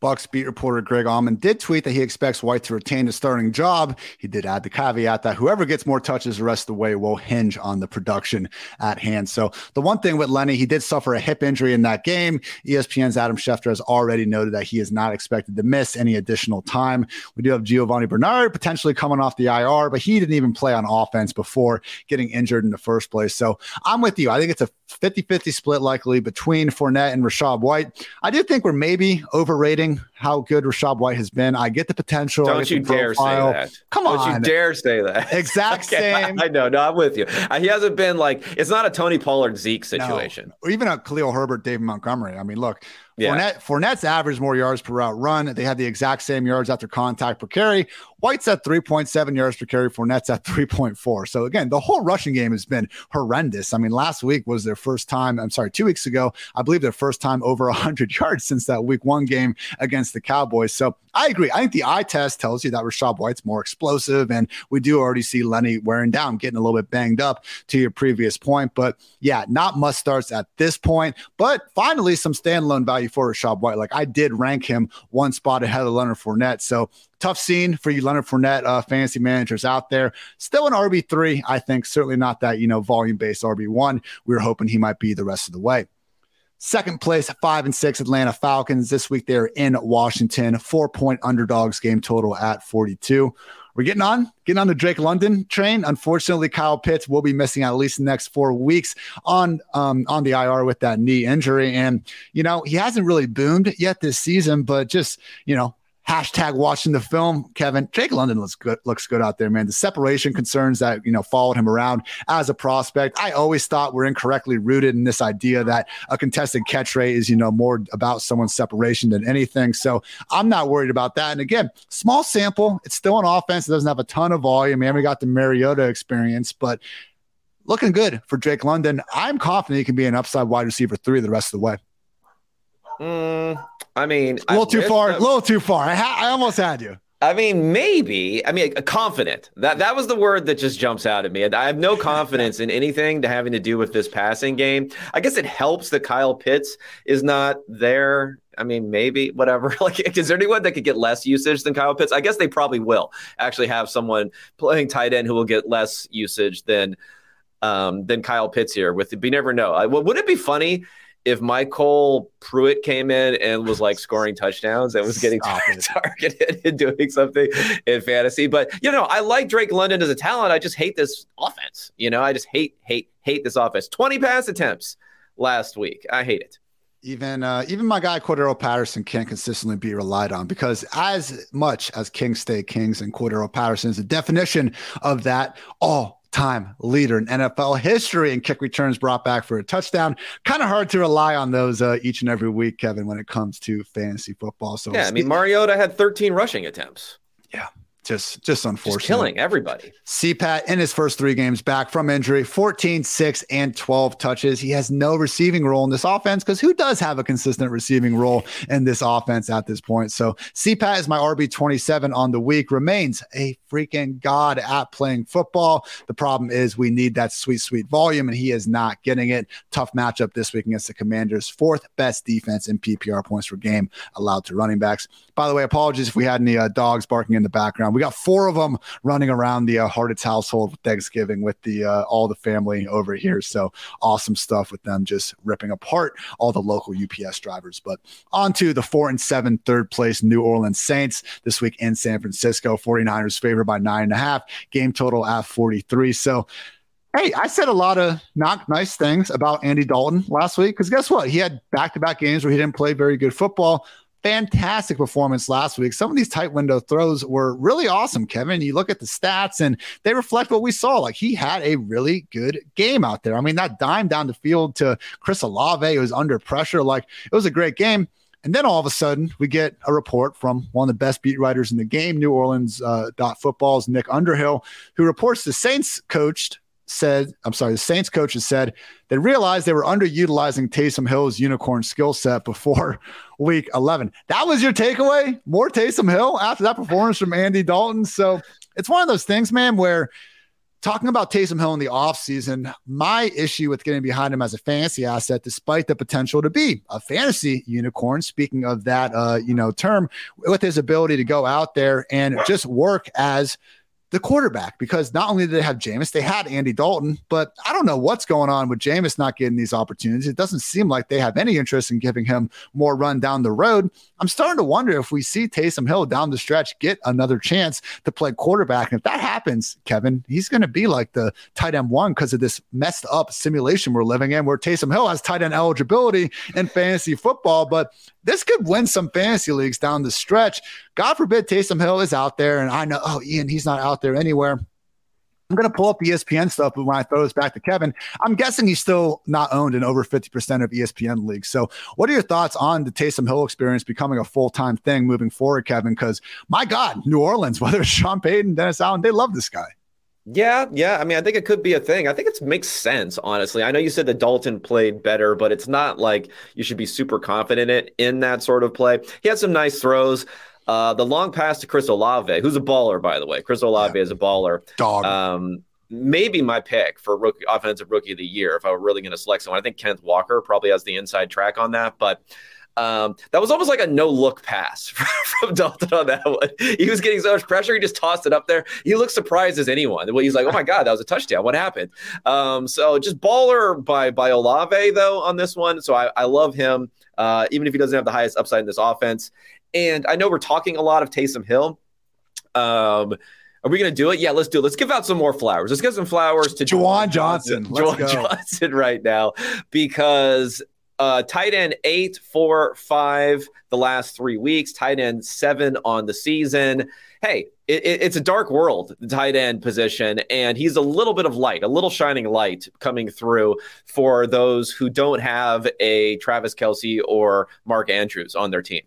Bucs beat reporter Greg Allman did tweet that he expects White to retain his starting job. He did add the caveat that whoever gets more touches the rest of the way will hinge on the production at hand. So the one thing with Lenny, he did suffer a hip injury in that game. ESPN's Adam Schefter has already noted that he is not expected to miss any additional time. We do have Giovanni Bernard potentially coming off the IR, but he didn't even play on offense before getting injured in the first place. So I'm with you. I think it's a 50-50 split likely between Fournette and Rashad White. I do think we're maybe overrating how good Rashad White has been. I get the potential. Don't you dare say that. Come on. Don't you dare say that. Exact same. I know. No, I'm with you. He hasn't been like, it's not a Tony Pollard Zeke situation. No. Or even a Khalil Herbert, David Montgomery. I mean, look. Yeah. Fournette's averaged more yards per route run. They had the exact same yards after contact per carry. White's at 3.7 yards per carry. Fournette's at 3.4. So again, the whole rushing game has been horrendous. I mean, 2 weeks ago, I believe their first time over 100 yards since that week one game against the Cowboys. So I agree. I think the eye test tells you that Rashad White's more explosive, and we do already see Lenny wearing down, getting a little bit banged up to your previous point. But yeah, not must starts at this point, but finally some standalone value for Rashad White. Like I did rank him one spot ahead of Leonard Fournette. So tough scene for you Leonard Fournette fantasy managers out there. Still an RB3, I think. Certainly not that, volume-based RB1. We were hoping he might be the rest of the way. Second place, 5-6 Atlanta Falcons. This week they're in Washington. 4-point underdogs, game total at 42. We're getting on the Drake London train. Unfortunately, Kyle Pitts will be missing at least the next 4 weeks on the IR with that knee injury. And, he hasn't really boomed yet this season, but just, # watching the film, Kevin. Drake London looks good out there, man. The separation concerns that, followed him around as a prospect. I always thought were incorrectly rooted in this idea that a contested catch rate is, more about someone's separation than anything. So I'm not worried about that. And again, small sample. It's still an offense that doesn't have a ton of volume. And we got the Mariota experience, but looking good for Drake London. I'm confident he can be an upside wide receiver 3 the rest of the way. A little too far. I almost had you. I mean, maybe. I mean, confident. That was the word that just jumps out at me. I have no confidence in anything having to do with this passing game. I guess it helps that Kyle Pitts is not there. I mean, maybe, whatever. Like, is there anyone that could get less usage than Kyle Pitts? I guess they probably will actually have someone playing tight end who will get less usage than Kyle Pitts here. You never know. Would it be funny if Michael Pruitt came in and was like scoring touchdowns and was getting targeted and doing something in fantasy? But, I like Drake London as a talent. I just hate this offense. I just hate this offense. 20 pass attempts last week. I hate it. Even my guy Cordero Patterson can't consistently be relied on, because as much as Kings stay Kings, and Cordero Patterson is the definition of that all-time leader in NFL history and kick returns brought back for a touchdown. Kind of hard to rely on those each and every week, Kevin, when it comes to fantasy football. So yeah, Mariota had 13 rushing attempts. Yeah. Just unfortunate. Just killing everybody. CPAT in his first 3 games back from injury, 14, 6, and 12 touches. He has no receiving role in this offense, because who does have a consistent receiving role in this offense at this point? So CPAT is my RB27 on the week, remains a freaking god at playing football. The problem is we need that sweet volume, and he is not getting it. Tough matchup this week against the Commanders, 4th best defense in PPR points per game allowed to running backs. By the way, apologies if we had any dogs barking in the background. We got 4 of them running around the Hartitz household Thanksgiving with the all the family over here. So awesome stuff with them just ripping apart all the local UPS drivers. But on to the 4-7 third place New Orleans Saints this week in San Francisco. 49ers favored by 9.5. Game total at 43. So hey, I said a lot of not nice things about Andy Dalton last week, because guess what? He had back-to-back games where he didn't play very good football. Fantastic performance last week. Some of these tight window throws were really awesome, Kevin. You look at the stats and they reflect what we saw. Like, he had a really good game out there. I mean, that dime down the field to Chris Olave, it was under pressure. Like, it was a great game. And then all of a sudden, we get a report from one of the best beat writers in the game, New Orleans .football's Nick Underhill, who reports the Saints coaches said they realized they were underutilizing Taysom Hill's unicorn skill set before week 11. That was your takeaway? More Taysom Hill after that performance from Andy Dalton? So it's one of those things, man, where Talking about Taysom Hill in the offseason, my issue with getting behind him as a fantasy asset, despite the potential to be a fantasy unicorn, speaking of that term, with his ability to go out there and just work as the quarterback, because not only did they have Jameis, they had Andy Dalton, but I don't know what's going on with Jameis not getting these opportunities. It doesn't seem like they have any interest in giving him more run down the road. I'm starting to wonder if we see Taysom Hill down the stretch get another chance to play quarterback. And if that happens, Kevin, he's going to be like the tight end one because of this messed up simulation we're living in where Taysom Hill has tight end eligibility in fantasy football, but this could win some fantasy leagues down the stretch. God forbid Taysom Hill is out there, and I know, oh, Ian, he's not out there anywhere. I'm going to pull up ESPN stuff, but when I throw this back to Kevin, I'm guessing he's still not owned in over 50% of ESPN leagues. So what are your thoughts on the Taysom Hill experience becoming a full-time thing moving forward, Kevin? Because, my God, New Orleans, whether it's Sean Payton, Dennis Allen, they love this guy. Yeah. I mean, I think it could be a thing. I think it makes sense, honestly. I know you said that Dalton played better, but it's not like you should be super confident in that sort of play. He had some nice throws. The long pass to Chris Olave, who's a baller, by the way. Chris Olave is a baller. Dog. Maybe my pick for offensive rookie of the year, if I were really going to select someone. I think Kenneth Walker probably has the inside track on that, but that was almost like a no-look pass from Dalton on that one. He was getting so much pressure, he just tossed it up there. He looked surprised as anyone. He's like, oh, my God, that was a touchdown. What happened? So just baller by Olave, though, on this one. So I love him, even if he doesn't have the highest upside in this offense. And I know we're talking a lot of Taysom Hill. Are we going to do it? Yeah, let's do it. Let's give out some more flowers. Let's give some flowers to Juwan Johnson. Juwan Johnson right now, because tight end 8, 4, 5 the last 3 weeks, tight end 7 on the season. Hey, it's a dark world, the tight end position, and he's a little bit of light, a little shining light coming through for those who don't have a Travis Kelce or Mark Andrews on their team.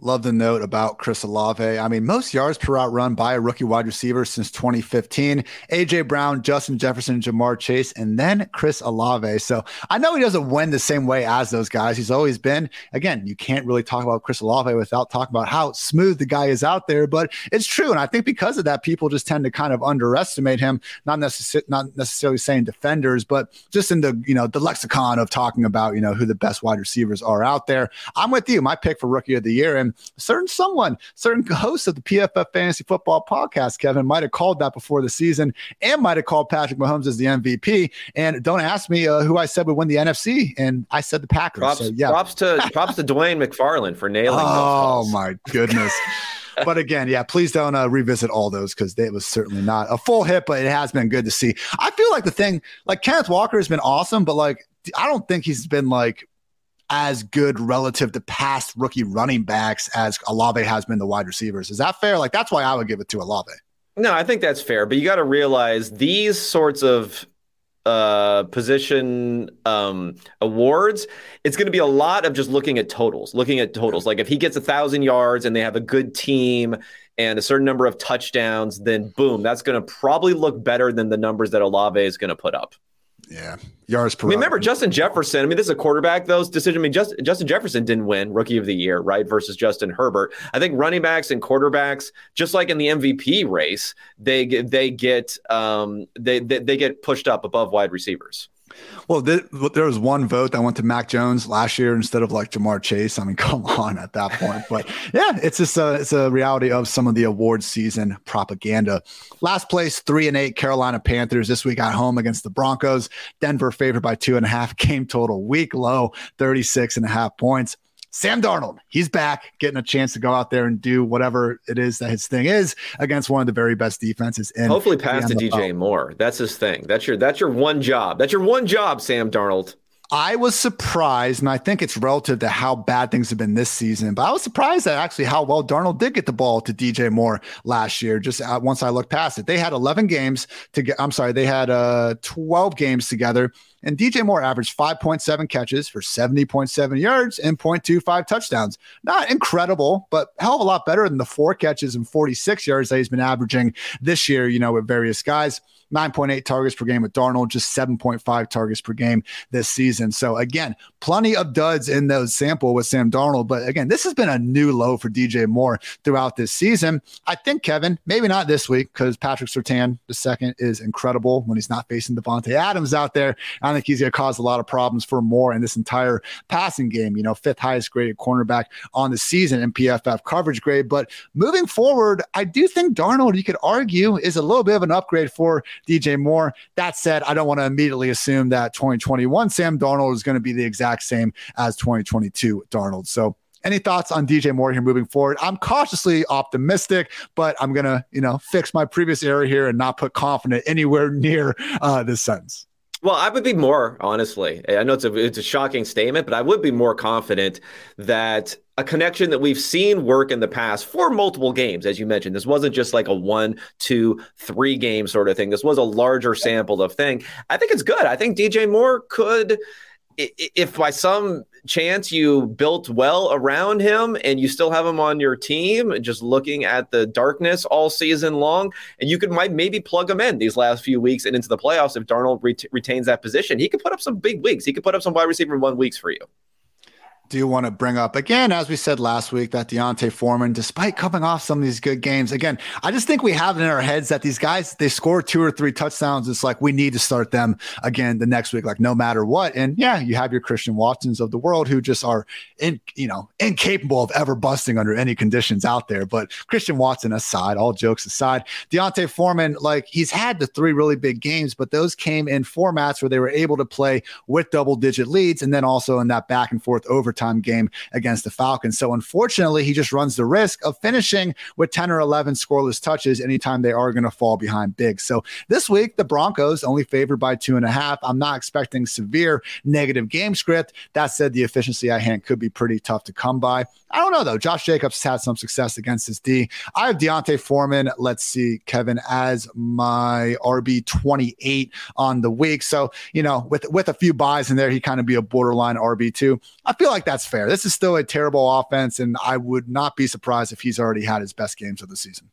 Love the note about Chris Olave. I mean, most yards per route run by a rookie wide receiver since 2015. A.J. Brown, Justin Jefferson, Jamar Chase, and then Chris Olave. So I know he doesn't win the same way as those guys. He's always been. Again, you can't really talk about Chris Olave without talking about how smooth the guy is out there, but it's true. And I think because of that, people just tend to kind of underestimate him, not necessarily saying defenders, but just in the lexicon of talking about, who the best wide receivers are out there. I'm with you. My pick for rookie of the year, and certain hosts of the PFF Fantasy Football Podcast, Kevin, might have called that before the season and might have called Patrick Mahomes as the MVP. And don't ask me who I said would win the NFC, and I said the Packers. Props to Dwayne McFarland for nailing. Oh my goodness. But again, yeah, please don't revisit all those, because it was certainly not a full hit, but it has been good to see. I feel like Kenneth Walker has been awesome, but I don't think he's been as good relative to past rookie running backs as Olave has been the wide receivers. Is that fair? That's why I would give it to Olave. No, I think that's fair, but you got to realize these sorts of position awards, it's going to be a lot of just looking at totals. Like if he gets 1,000 yards and they have a good team and a certain number of touchdowns, then boom, that's going to probably look better than the numbers that Olave is going to put up. Yeah. Yards per. Remember Justin Jefferson. this is a quarterback, though. Decision. Justin Jefferson didn't win rookie of the year, right? Versus Justin Herbert. I think running backs and quarterbacks, just like in the MVP race, they get pushed up above wide receivers. Well, there was one vote that went to Mac Jones last year instead of Jamar Chase. I mean, come on at that point. But yeah, it's just a reality of some of the award season propaganda. Last place, 3-8 Carolina Panthers this week at home against the Broncos. Denver favored by 2.5, game total week low, 36.5 points. Sam Darnold, he's back, getting a chance to go out there and do whatever it is that his thing is against one of the very best defenses in. Hopefully pass to DJ Moore. That's his thing. That's your one job. That's your one job, Sam Darnold. I was surprised, and I think it's relative to how bad things have been this season, but I was surprised at actually how well Darnold did get the ball to DJ Moore last year. Just once I looked past it, they had 12 games together. And DJ Moore averaged 5.7 catches for 70.7 yards and 0.25 touchdowns. Not incredible, but hell of a lot better than the 4 catches and 46 yards that he's been averaging this year, you know, with various guys. 9.8 targets per game with Darnold, just 7.5 targets per game this season. So again, plenty of duds in those sample with Sam Darnold. But again, this has been a new low for DJ Moore throughout this season. I think, Kevin, maybe not this week because Patrick Surtain II is incredible when he's not facing Devontae Adams out there. I think he's going to cause a lot of problems for Moore in this entire passing game. You know, 5th highest graded cornerback on the season in PFF coverage grade. But moving forward, I do think Darnold, you could argue, is a little bit of an upgrade for DJ Moore. That said, I don't want to immediately assume that 2021 Sam Darnold is going to be the exact same as 2022 Darnold. So any thoughts on DJ Moore here moving forward? I'm cautiously optimistic, but I'm going to, you know, fix my previous error here and not put confident anywhere near this sentence. Well, I would be more, honestly. I know it's a shocking statement, but I would be more confident that a connection that we've seen work in the past for multiple games, as you mentioned. This wasn't just like a 1, 2, 3 game sort of thing. This was a larger sample of thing. I think it's good. I think DJ Moore could, if by some chance you built well around him and you still have him on your team and just looking at the darkness all season long, and you could might maybe plug him in these last few weeks and into the playoffs. If Darnold retains that position, he could put up some big weeks. He could put up some wide receiver 1 weeks for you. Do you want to bring up again, as we said last week, that Deontay Foreman, despite coming off some of these good games, again, I just think we have it in our heads that these guys, they score 2 or 3 touchdowns. It's like, we need to start them again the next week, like no matter what. And yeah, you have your Christian Watsons of the world who just are incapable of ever busting under any conditions out there. But Christian Watson aside, all jokes aside, Deontay Foreman, like he's had the 3 really big games, but those came in formats where they were able to play with double-digit leads. And then also in that back and forth over time game against the Falcons. So unfortunately, he just runs the risk of finishing with 10 or 11 scoreless touches anytime they are going to fall behind big. So this week, the Broncos only favored by 2.5. I'm not expecting severe negative game script. That said, the efficiency at hand could be pretty tough to come by. I don't know, though. Josh Jacobs has had some success against his D. I have Deontay Foreman, let's see, Kevin, as my RB 28 on the week. So, you know, with a few buys in there, he kind of be a borderline RB2. I feel like that's fair. This is still a terrible offense, and I would not be surprised if he's already had his best games of the season.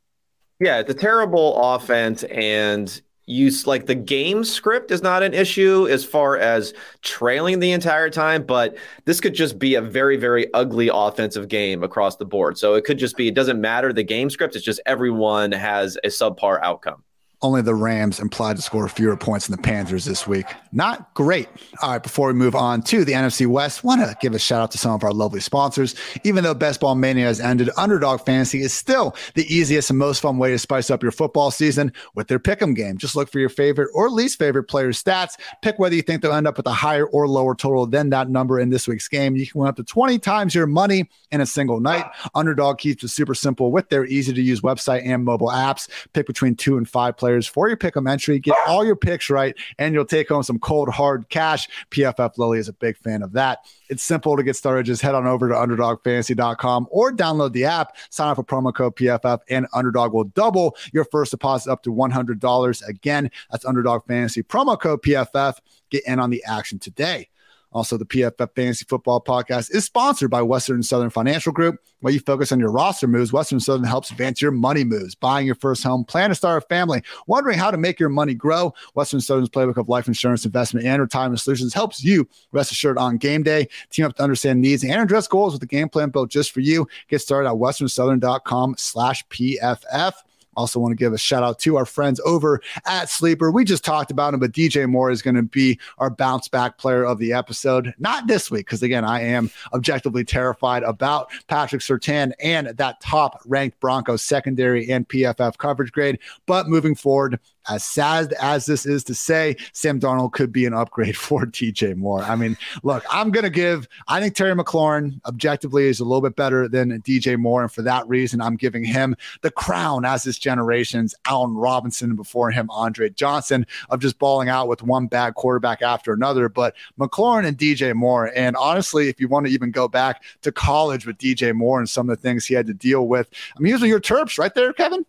Yeah, the terrible offense and use, like the game script is not an issue as far as trailing the entire time, but this could just be a very, very ugly offensive game across the board. So it could just be, it doesn't matter the game script. It's just everyone has a subpar outcome. Only the Rams implied to score fewer points than the Panthers this week. Not great. All right, before we move on to the NFC West, want to give a shout out to some of our lovely sponsors. Even though Best Ball Mania has ended, Underdog Fantasy is still the easiest and most fun way to spice up your football season with their pick'em game. Just look for your favorite or least favorite player's stats. Pick whether you think they'll end up with a higher or lower total than that number in this week's game. You can win up to 20 times your money in a single night. Underdog keeps it super simple with their easy-to-use website and mobile apps. Pick between 2 and 5 players for your pick 'em entry, get all your picks right, and you'll take home some cold hard cash. PFF Lily is a big fan of that. It's simple to get started. Just head on over to underdogfantasy.com or download the app, sign up for promo code PFF, and Underdog will double your first deposit up to $100. Again, that's Underdog Fantasy, promo code PFF. Get in on the action today. Also, the PFF Fantasy Football Podcast is sponsored by Western Southern Financial Group. While you focus on your roster moves, Western Southern helps advance your money moves. Buying your first home, plan to start a family, wondering how to make your money grow? Western Southern's playbook of life insurance, investment, and retirement solutions helps you rest assured on game day. Team up to understand needs and address goals with a game plan built just for you. Get started at westernsouthern.com/PFF. Also want to give a shout out to our friends over at Sleeper. We just talked about him, but DJ Moore is going to be our bounce back player of the episode. Not this week, because again, I am objectively terrified about Patrick Surtain and that top ranked Broncos secondary and PFF coverage grade. But moving forward, as sad as this is to say, Sam Darnold could be an upgrade for DJ Moore. I mean, look, I think Terry McLaurin objectively is a little bit better than DJ Moore. And for that reason, I'm giving him the crown as his generation's Allen Robinson, and before him, Andre Johnson, of just balling out with one bad quarterback after another. But McLaurin and DJ Moore. And honestly, if you want to even go back to college with DJ Moore and some of the things he had to deal with, I mean, these are your Terps right there, Kevin.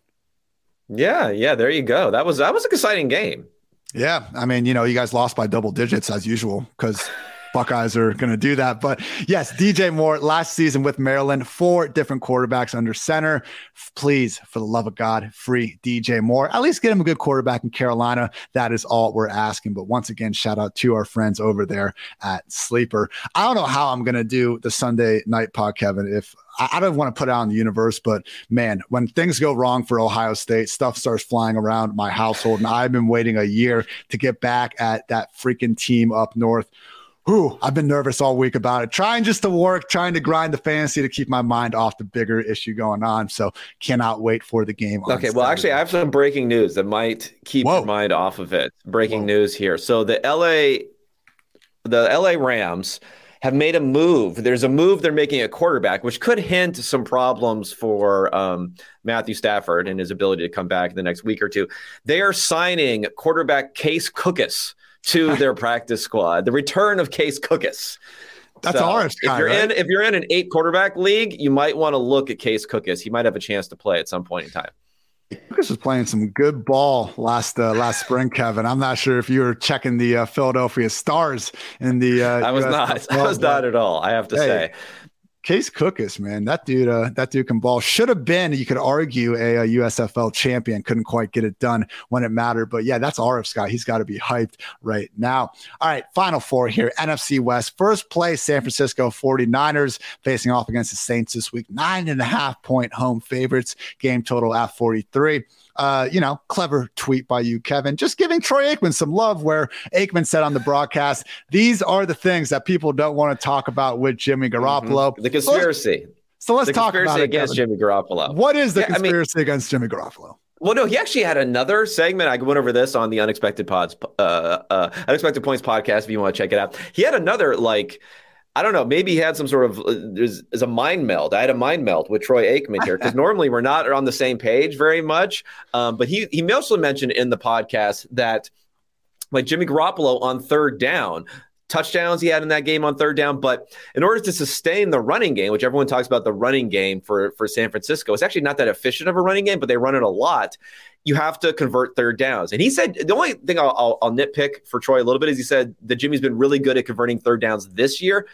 Yeah, there you go. That was an exciting game. Yeah. I mean, you know, you guys lost by double digits as usual because Buckeyes are going to do that. But yes, DJ Moore last season with Maryland, 4 different quarterbacks under center. Please, for the love of God, free DJ Moore. At least get him a good quarterback in Carolina. That is all we're asking. But once again, shout out to our friends over there at Sleeper. I don't know how I'm going to do the Sunday night pod, Kevin, if I don't want to put it out in the universe, but man, when things go wrong for Ohio State, stuff starts flying around my household. And I've been waiting a year to get back at that freaking team up north. Ooh, I've been nervous all week about it, trying to grind the fantasy to keep my mind off the bigger issue going on. So cannot wait for the game. Okay, well, actually, I have some breaking news that might keep your mind off of it. Breaking news here. So the LA Rams have made a move. There's a move they're making at quarterback, which could hint some problems for Matthew Stafford and his ability to come back in the next week or two. They are signing quarterback Case Kukis to their practice squad. The return of Case Kukis. That's ours. If you're in an 8 quarterback league, you might want to look at Case Kukis. He might have a chance to play at some point in time. Kukis was playing some good ball last spring, Kevin. I'm not sure if you were checking the Philadelphia Stars in the I was not. I was not at all, I have to say. Case Kukis, man, that dude can ball. Should have been, you could argue, a USFL champion. Couldn't quite get it done when it mattered. But yeah, that's RF Scott. He's got to be hyped right now. All right, final 4 here. NFC West. First place, San Francisco 49ers facing off against the Saints this week. 9.5-point home favorites. Game total at 43. You know, clever tweet by you, Kevin, just giving Troy Aikman some love, where Aikman said on the broadcast, these are the things that people don't want to talk about with Jimmy Garoppolo. Mm-hmm. The conspiracy. So let's talk about it, against Kevin. Jimmy Garoppolo. What is the conspiracy against Jimmy Garoppolo? Well, no, he actually had another segment. I went over this on the Unexpected Points podcast, if you want to check it out. He had another, like, I don't know, maybe he had some sort of there's a mind meld. I had a mind meld with Troy Aikman here because normally we're not on the same page very much. But he also mentioned in the podcast that, like, Jimmy Garoppolo on third down, touchdowns he had in that game on third down. But in order to sustain the running game, which everyone talks about the running game for San Francisco, it's actually not that efficient of a running game, but they run it a lot. You have to convert third downs. And he said, the only thing I'll nitpick for Troy a little bit is he said that Jimmy's been really good at converting third downs this year.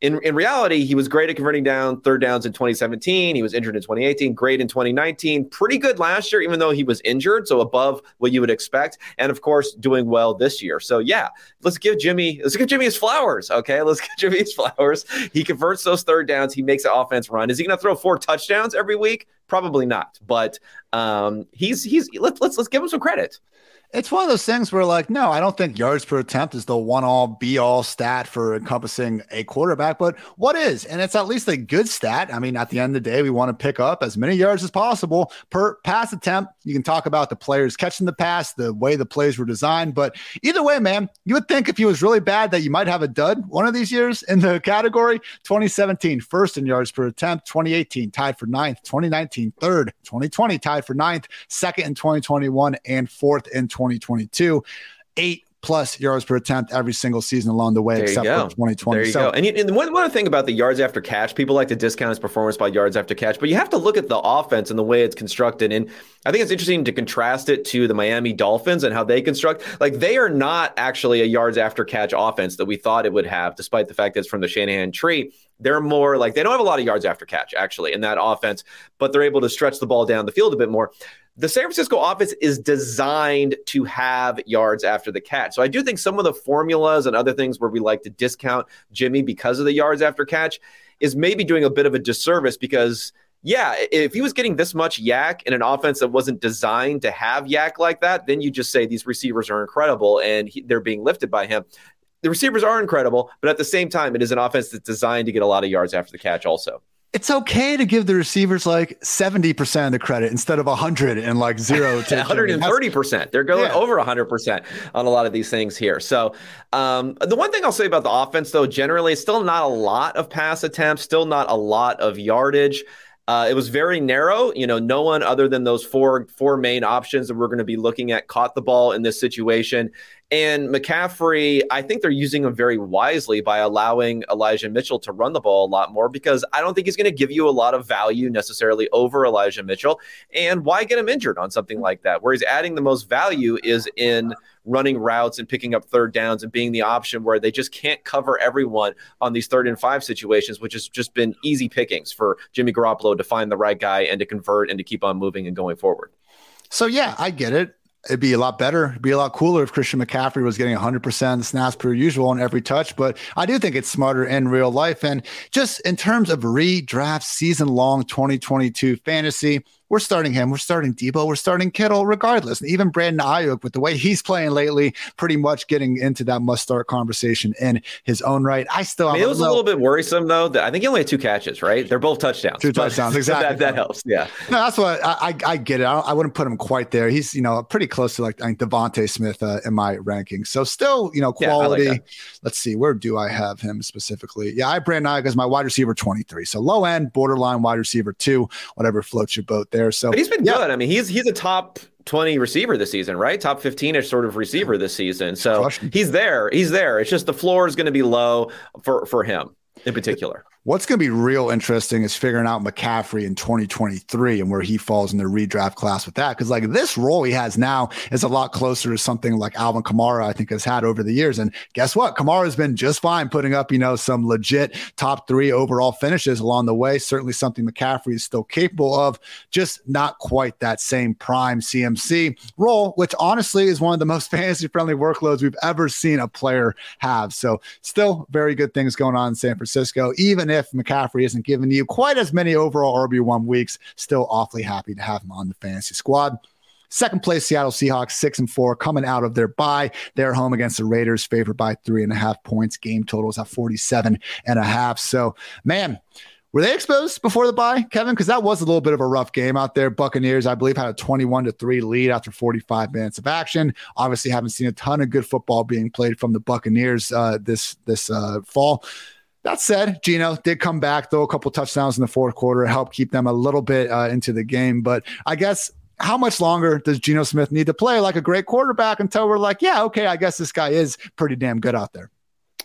In reality, he was great at converting third downs in 2017. He was injured in 2018, great in 2019, pretty good last year, even though he was injured, so above what you would expect, and of course, doing well this year. So yeah, let's give Jimmy his flowers, okay? Let's give Jimmy his flowers. He converts those third downs. He makes the offense run. Is he going to throw 4 touchdowns every week? Probably not, but he's let's give him some credit. It's one of those things where, like, no, I don't think yards per attempt is the one-all, be-all stat for encompassing a quarterback, but what is? And it's at least a good stat. I mean, at the end of the day, we want to pick up as many yards as possible per pass attempt. You can talk about the players catching the pass, the way the plays were designed, but either way, man, you would think if he was really bad that you might have a dud one of these years in the category. 2017, first in yards per attempt. 2018, tied for 9th. 2019, 3rd. 2020, tied for 9th. 2nd in 2021, and 4th in 2022, 8+ yards per attempt every single season along the way, except for 2020. There you go. And one thing about the yards after catch, people like to discount his performance by yards after catch, but you have to look at the offense and the way it's constructed. And I think it's interesting to contrast it to the Miami Dolphins and how they construct. Like, they are not actually a yards after catch offense that we thought it would have, despite the fact that it's from the Shanahan tree. They're more like, they don't have a lot of yards after catch, actually, in that offense, but they're able to stretch the ball down the field a bit more. The San Francisco offense is designed to have yards after the catch. So I do think some of the formulas and other things where we like to discount Jimmy because of the yards after catch is maybe doing a bit of a disservice because, yeah, if he was getting this much yak in an offense that wasn't designed to have yak like that, then you just say these receivers are incredible and they're being lifted by him. The receivers are incredible, but at the same time, it is an offense that's designed to get a lot of yards after the catch also. It's okay to give the receivers like 70% of the credit instead of 100 and like 0 to 130%. They're going over 100% on a lot of these things here. So the one thing I'll say about the offense, though, generally, it's still not a lot of pass attempts, still not a lot of yardage. It was very narrow. You know, no one other than those four main options that we're going to be looking at caught the ball in this situation. And McCaffrey, I think they're using him very wisely by allowing Elijah Mitchell to run the ball a lot more, because I don't think he's going to give you a lot of value necessarily over Elijah Mitchell. And why get him injured on something like that, where he's adding the most value is in running routes and picking up third downs and being the option where they just can't cover everyone on these 3rd and 5 situations, which has just been easy pickings for Jimmy Garoppolo to find the right guy and to convert and to keep on moving and going forward. So, yeah, I get it. It'd be a lot better. It'd be a lot cooler if Christian McCaffrey was getting 100% snaps per usual on every touch. But I do think it's smarter in real life. And just in terms of redraft season-long 2022 fantasy, we're starting him. We're starting Debo. We're starting Kittle regardless. And even Brandon Ayuk, with the way he's playing lately, pretty much getting into that must-start conversation in his own right. It was a little bit worrisome, though. I think he only had 2 catches, right? They're both touchdowns. 2 touchdowns, exactly. that helps, yeah. No, that's why I get it. I wouldn't put him quite there. He's, pretty close to, Devontae Smith in my ranking. So still, quality. Yeah, let's see. Where do I have him specifically? Yeah, I have Brandon Ayuk as my wide receiver 23. So low-end, borderline wide receiver 2, whatever floats your boat there. So, but he's been good. I mean, he's a top 20 receiver this season, right? Top 15-ish sort of receiver this season. So he's there. It's just the floor is going to be low for him in particular. What's going to be real interesting is figuring out McCaffrey in 2023 and where he falls in the redraft class with that. Because this role he has now is a lot closer to something like Alvin Kamara, I think, has had over the years. And guess what? Kamara's been just fine putting up, some legit top 3 overall finishes along the way. Certainly something McCaffrey is still capable of, just not quite that same prime CMC role, which honestly is one of the most fantasy friendly workloads we've ever seen a player have. So still very good things going on in San Francisco, even if McCaffrey isn't giving you quite as many overall RB1 weeks. Still awfully happy to have him on the fantasy squad. Second place, Seattle Seahawks, 6-4, coming out of their bye. They're home against the Raiders, favored by 3.5 points. Game totals at 47.5. So, man, were they exposed before the bye, Kevin? Because that was a little bit of a rough game out there. Buccaneers, I believe, had a 21-3 lead after 45 minutes of action. Obviously, haven't seen a ton of good football being played from the Buccaneers this fall. That said, Geno did come back, throw a couple touchdowns in the fourth quarter, help keep them a little bit into the game. But I guess, how much longer does Geno Smith need to play like a great quarterback until we're like, yeah, okay, I guess this guy is pretty damn good out there?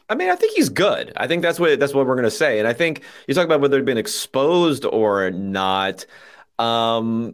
I mean, I think he's good. I think that's what we're going to say. And I think you talk about whether they've been exposed or not. The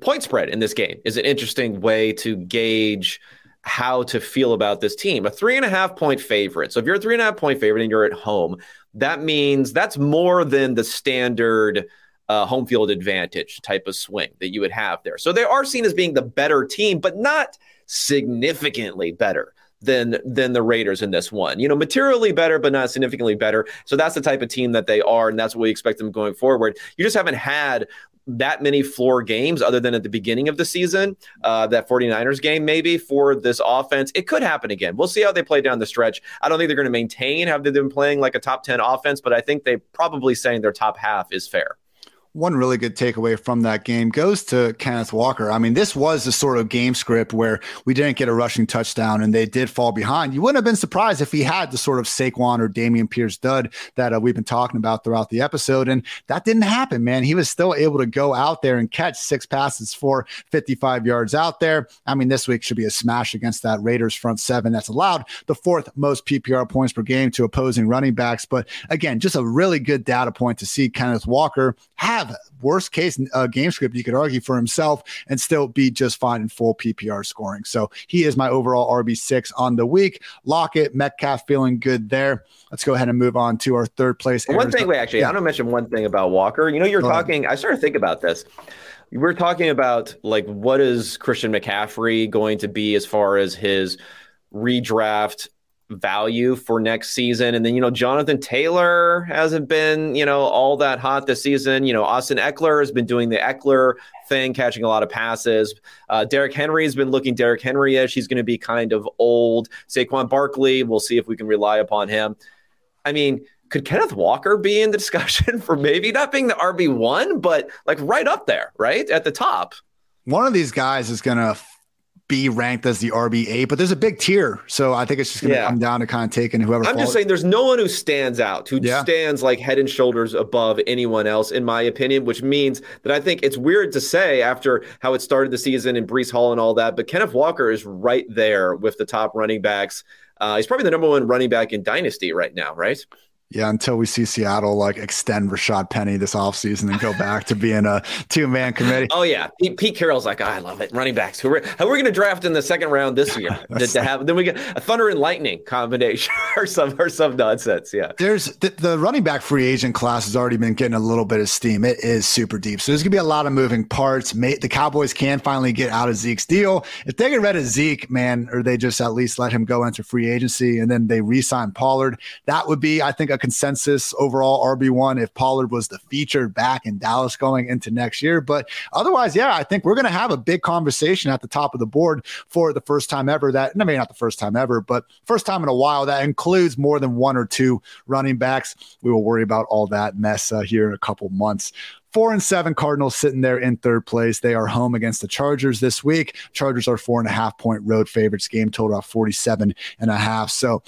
point spread in this game is an interesting way to gauge how to feel about this team. A 3.5 point favorite. So if you're a 3.5 point favorite and you're at home, that means that's more than the standard home field advantage type of swing that you would have there. So they are seen as being the better team, but not significantly better than the Raiders in this one. Materially better, but not significantly better. So that's the type of team that they are, and that's what we expect them going forward. You just haven't had that many floor games other than at the beginning of the season, that 49ers game maybe, for this offense. It could happen again. We'll see how they play down the stretch. I don't think they're going to maintain how they've been playing like a top 10 offense, but I think they probably saying their top half is fair. One really good takeaway from that game goes to Kenneth Walker. I mean, this was the sort of game script where we didn't get a rushing touchdown and they did fall behind. You wouldn't have been surprised if he had the sort of Saquon or Damian Pierce dud that we've been talking about throughout the episode. And that didn't happen, man. He was still able to go out there and catch 6 passes for 55 yards out there. I mean, this week should be a smash against that Raiders front 7 that's allowed the 4th most PPR points per game to opposing running backs. But again, just a really good data point to see Kenneth Walker have worst case game script, you could argue, for himself and still be just fine in full PPR scoring. So he is my overall RB6 on the week. Lockett, Metcalf feeling good there. Let's go ahead and move on to our third place. One thing, I want to mention one thing about Walker. You're talking, I started to think about this. We're talking about what is Christian McCaffrey going to be as far as his redraft value for next season, and then Jonathan Taylor hasn't been all that hot this season. Austin Eckler has been doing the Eckler thing, catching a lot of passes. Derrick Henry has been looking Derrick Henry-ish. He's going to be kind of old. Saquon Barkley, we'll see if we can rely upon him. I mean, could Kenneth Walker be in the discussion for maybe not being the RB1, but right up there, right at the top? One of these guys is going to be ranked as the RB8, but there's a big tier. So I think it's just going to come down to kind of taking whoever. I'm just saying there's no one who stands out, who stands like head and shoulders above anyone else, in my opinion, which means that I think it's weird to say after how it started the season and Breece Hall and all that, but Kenneth Walker is right there with the top running backs. He's probably the number one running back in Dynasty right now, right? Yeah, until we see Seattle like extend Rashad Penny this offseason and go back to being a two-man committee. Oh, yeah. Pete Carroll's like, oh, I love it. Running backs. We're going to draft in the second round this year. To have, then we get a thunder and lightning combination or some nonsense. Yeah. There's the running back free agent class has already been getting a little bit of steam. It is super deep. So there's going to be a lot of moving parts. The Cowboys can finally get out of Zeke's deal. If they get rid of Zeke, man, or they just at least let him go into free agency and then they re-sign Pollard, that would be, I think, a consensus overall RB1 if Pollard was the featured back in Dallas going into next year. But otherwise, yeah, I think we're going to have a big conversation at the top of the board for the first time ever. Not the first time ever, but first time in a while that includes more than one or two running backs. We will worry about all that mess here in a couple months. 4-7 Cardinals sitting there in third place. They are home against the Chargers this week. Chargers are 4.5-point road favorites. Game total of 47.5. So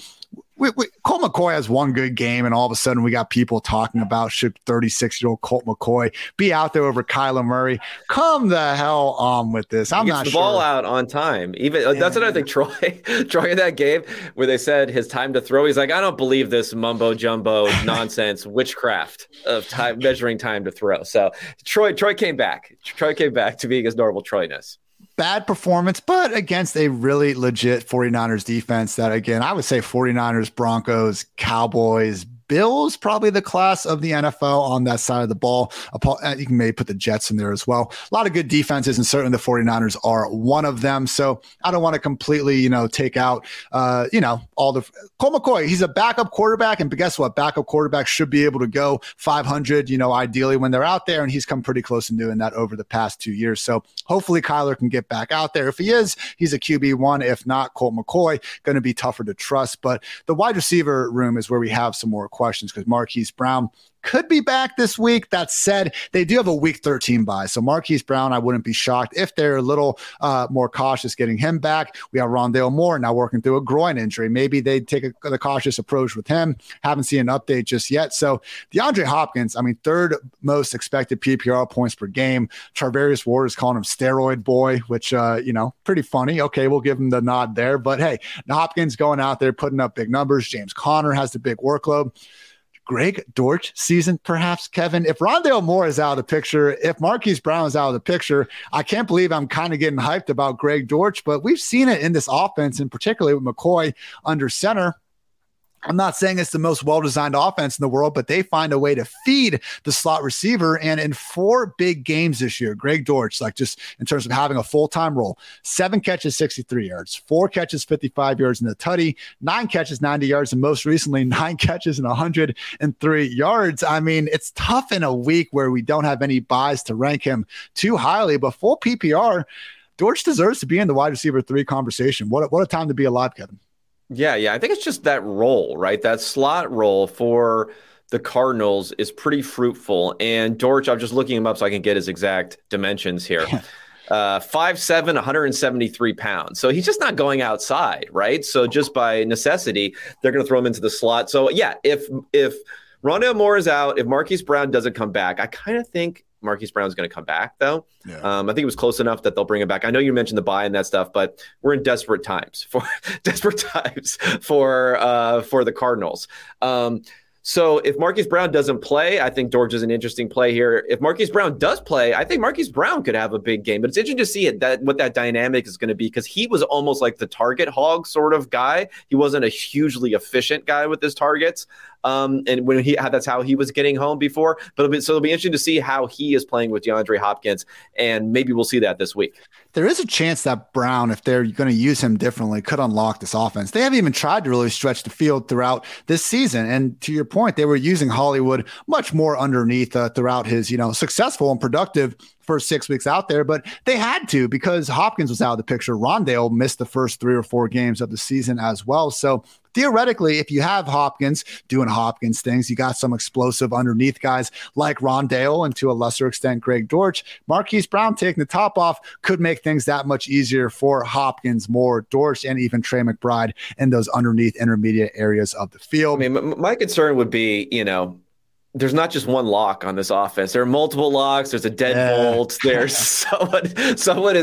Colt McCoy has one good game, and all of a sudden we got people talking about should 36-year-old Colt McCoy be out there over Kyler Murray? Come the hell on with this. I'm not sure. He gets the ball out on time. That's what I think. Troy in that game where they said his time to throw, he's like, I don't believe this mumbo-jumbo nonsense, witchcraft of time measuring time to throw. So Troy came back. Troy came back to being his normal Troyness. Bad performance, but against a really legit 49ers defense that, again, I would say 49ers, Broncos, Cowboys, Bills, probably the class of the NFL on that side of the ball. You can maybe put the Jets in there as well. A lot of good defenses, and certainly the 49ers are one of them. So I don't want to completely, take out, all the – Colt McCoy, he's a backup quarterback, and guess what? Backup quarterbacks should be able to go 500, ideally when they're out there, and he's come pretty close to doing that over the past 2 years. So hopefully Kyler can get back out there. If he is, he's a QB1. If not, Colt McCoy, going to be tougher to trust. But the wide receiver room is where we have some more questions because Marquise Brown could be back this week. That said, they do have a week 13 bye. So Marquise Brown, I wouldn't be shocked if they're a little more cautious getting him back. We have Rondale Moore now working through a groin injury. Maybe they take the cautious approach with him. Haven't seen an update just yet. So DeAndre Hopkins, third most expected PPR points per game. Charvarius Ward is calling him steroid boy, which, pretty funny. Okay, we'll give him the nod there. But hey, Hopkins going out there, putting up big numbers. James Conner has the big workload. Greg Dortch season, perhaps, Kevin. If Rondale Moore is out of the picture, if Marquise Brown is out of the picture, I can't believe I'm kind of getting hyped about Greg Dortch, but we've seen it in this offense, and particularly with McCoy under center. I'm not saying it's the most well-designed offense in the world, but they find a way to feed the slot receiver. And in 4 big games this year, Greg Dortch, just in terms of having a full-time role, 7 catches, 63 yards, 4 catches, 55 yards in the tutty, 9 catches, 90 yards, and most recently 9 catches and 103 yards. It's tough in a week where we don't have any buys to rank him too highly, but full PPR, Dortch deserves to be in the wide receiver 3 conversation. What a time to be alive, Kevin. Yeah. I think it's just that role, right? That slot role for the Cardinals is pretty fruitful. And Dortch, I'm just looking him up so I can get his exact dimensions here. 5'7", 173 pounds. So he's just not going outside, right? So just by necessity, they're going to throw him into the slot. So yeah, if Rondale Moore is out, if Marquise Brown doesn't come back, I kind of think Marquise Brown's going to come back, though. Yeah. I think it was close enough that they'll bring him back. I know you mentioned the bye and that stuff, but we're in desperate times for the Cardinals. So if Marquise Brown doesn't play, I think Dortch is an interesting play here. If Marquise Brown does play, I think Marquise Brown could have a big game. But it's interesting to see what that dynamic is going to be, because he was almost like the target hog sort of guy. He wasn't a hugely efficient guy with his targets. And when that's how he was getting home before. So it'll be interesting to see how he is playing with DeAndre Hopkins, and maybe we'll see that this week. There is a chance that Brown, if they're going to use him differently, could unlock this offense. They haven't even tried to really stretch the field throughout this season. And to your point, they were using Hollywood much more underneath throughout his, successful and productive first 6 weeks out there, but they had to because Hopkins was out of the picture. Wandale missed the first 3 or 4 games of the season as well. So theoretically, if you have Hopkins doing Hopkins things, you got some explosive underneath guys like Wandale and to a lesser extent, Greg Dortch. Marquise Brown taking the top off could make things that much easier for Hopkins, Moore, Dortch, and even Trey McBride in those underneath intermediate areas of the field. I mean, my concern would be, you know, there's not just one lock on this offense. There are multiple locks. There's a deadbolt. Yeah. There's someone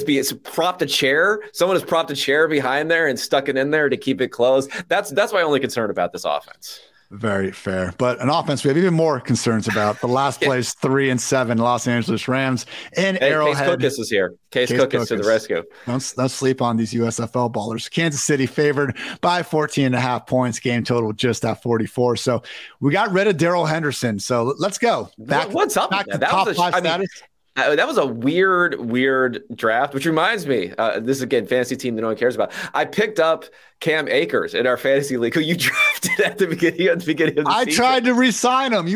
is propped a chair. Someone has propped a chair behind there and stuck it in there to keep it closed. That's my only concern about this offense. Very fair. But an offense we have even more concerns about. The last place, 3-7, Los Angeles Rams in Arrowhead. Case Cookus is here. Case Cookus to the rescue. Don't sleep on these USFL ballers. Kansas City favored by 14.5 points. Game total just at 44. So we got rid of Darrell Henderson. So let's go. What's up with that? That was a weird draft, which reminds me, this is, again, fantasy team that no one cares about. I picked up Cam Akers in our fantasy league, who you drafted at the beginning of the season. I tried to re-sign him.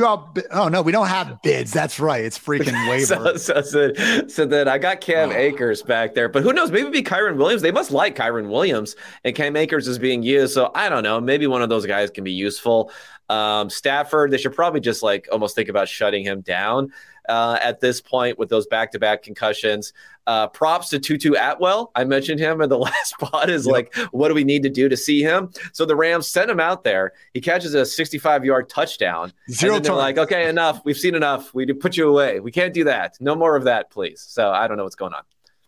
Oh, no, we don't have bids. That's right. It's freaking waiver. So then I got Cam Akers back there. But who knows? Maybe it'd be Kyron Williams. They must like Kyron Williams, and Cam Akers is being used. So I don't know. Maybe one of those guys can be useful. Stafford, they should probably just like almost think about shutting him down at this point with those back-to-back concussions. Props to Tutu Atwell. I mentioned him in the last spot is like, what do we need to do to see him? So the Rams sent him out there. He catches a 65-yard touchdown. And they're like, okay, enough. We've seen enough. We put you away. We can't do that. No more of that, please. So I don't know what's going on.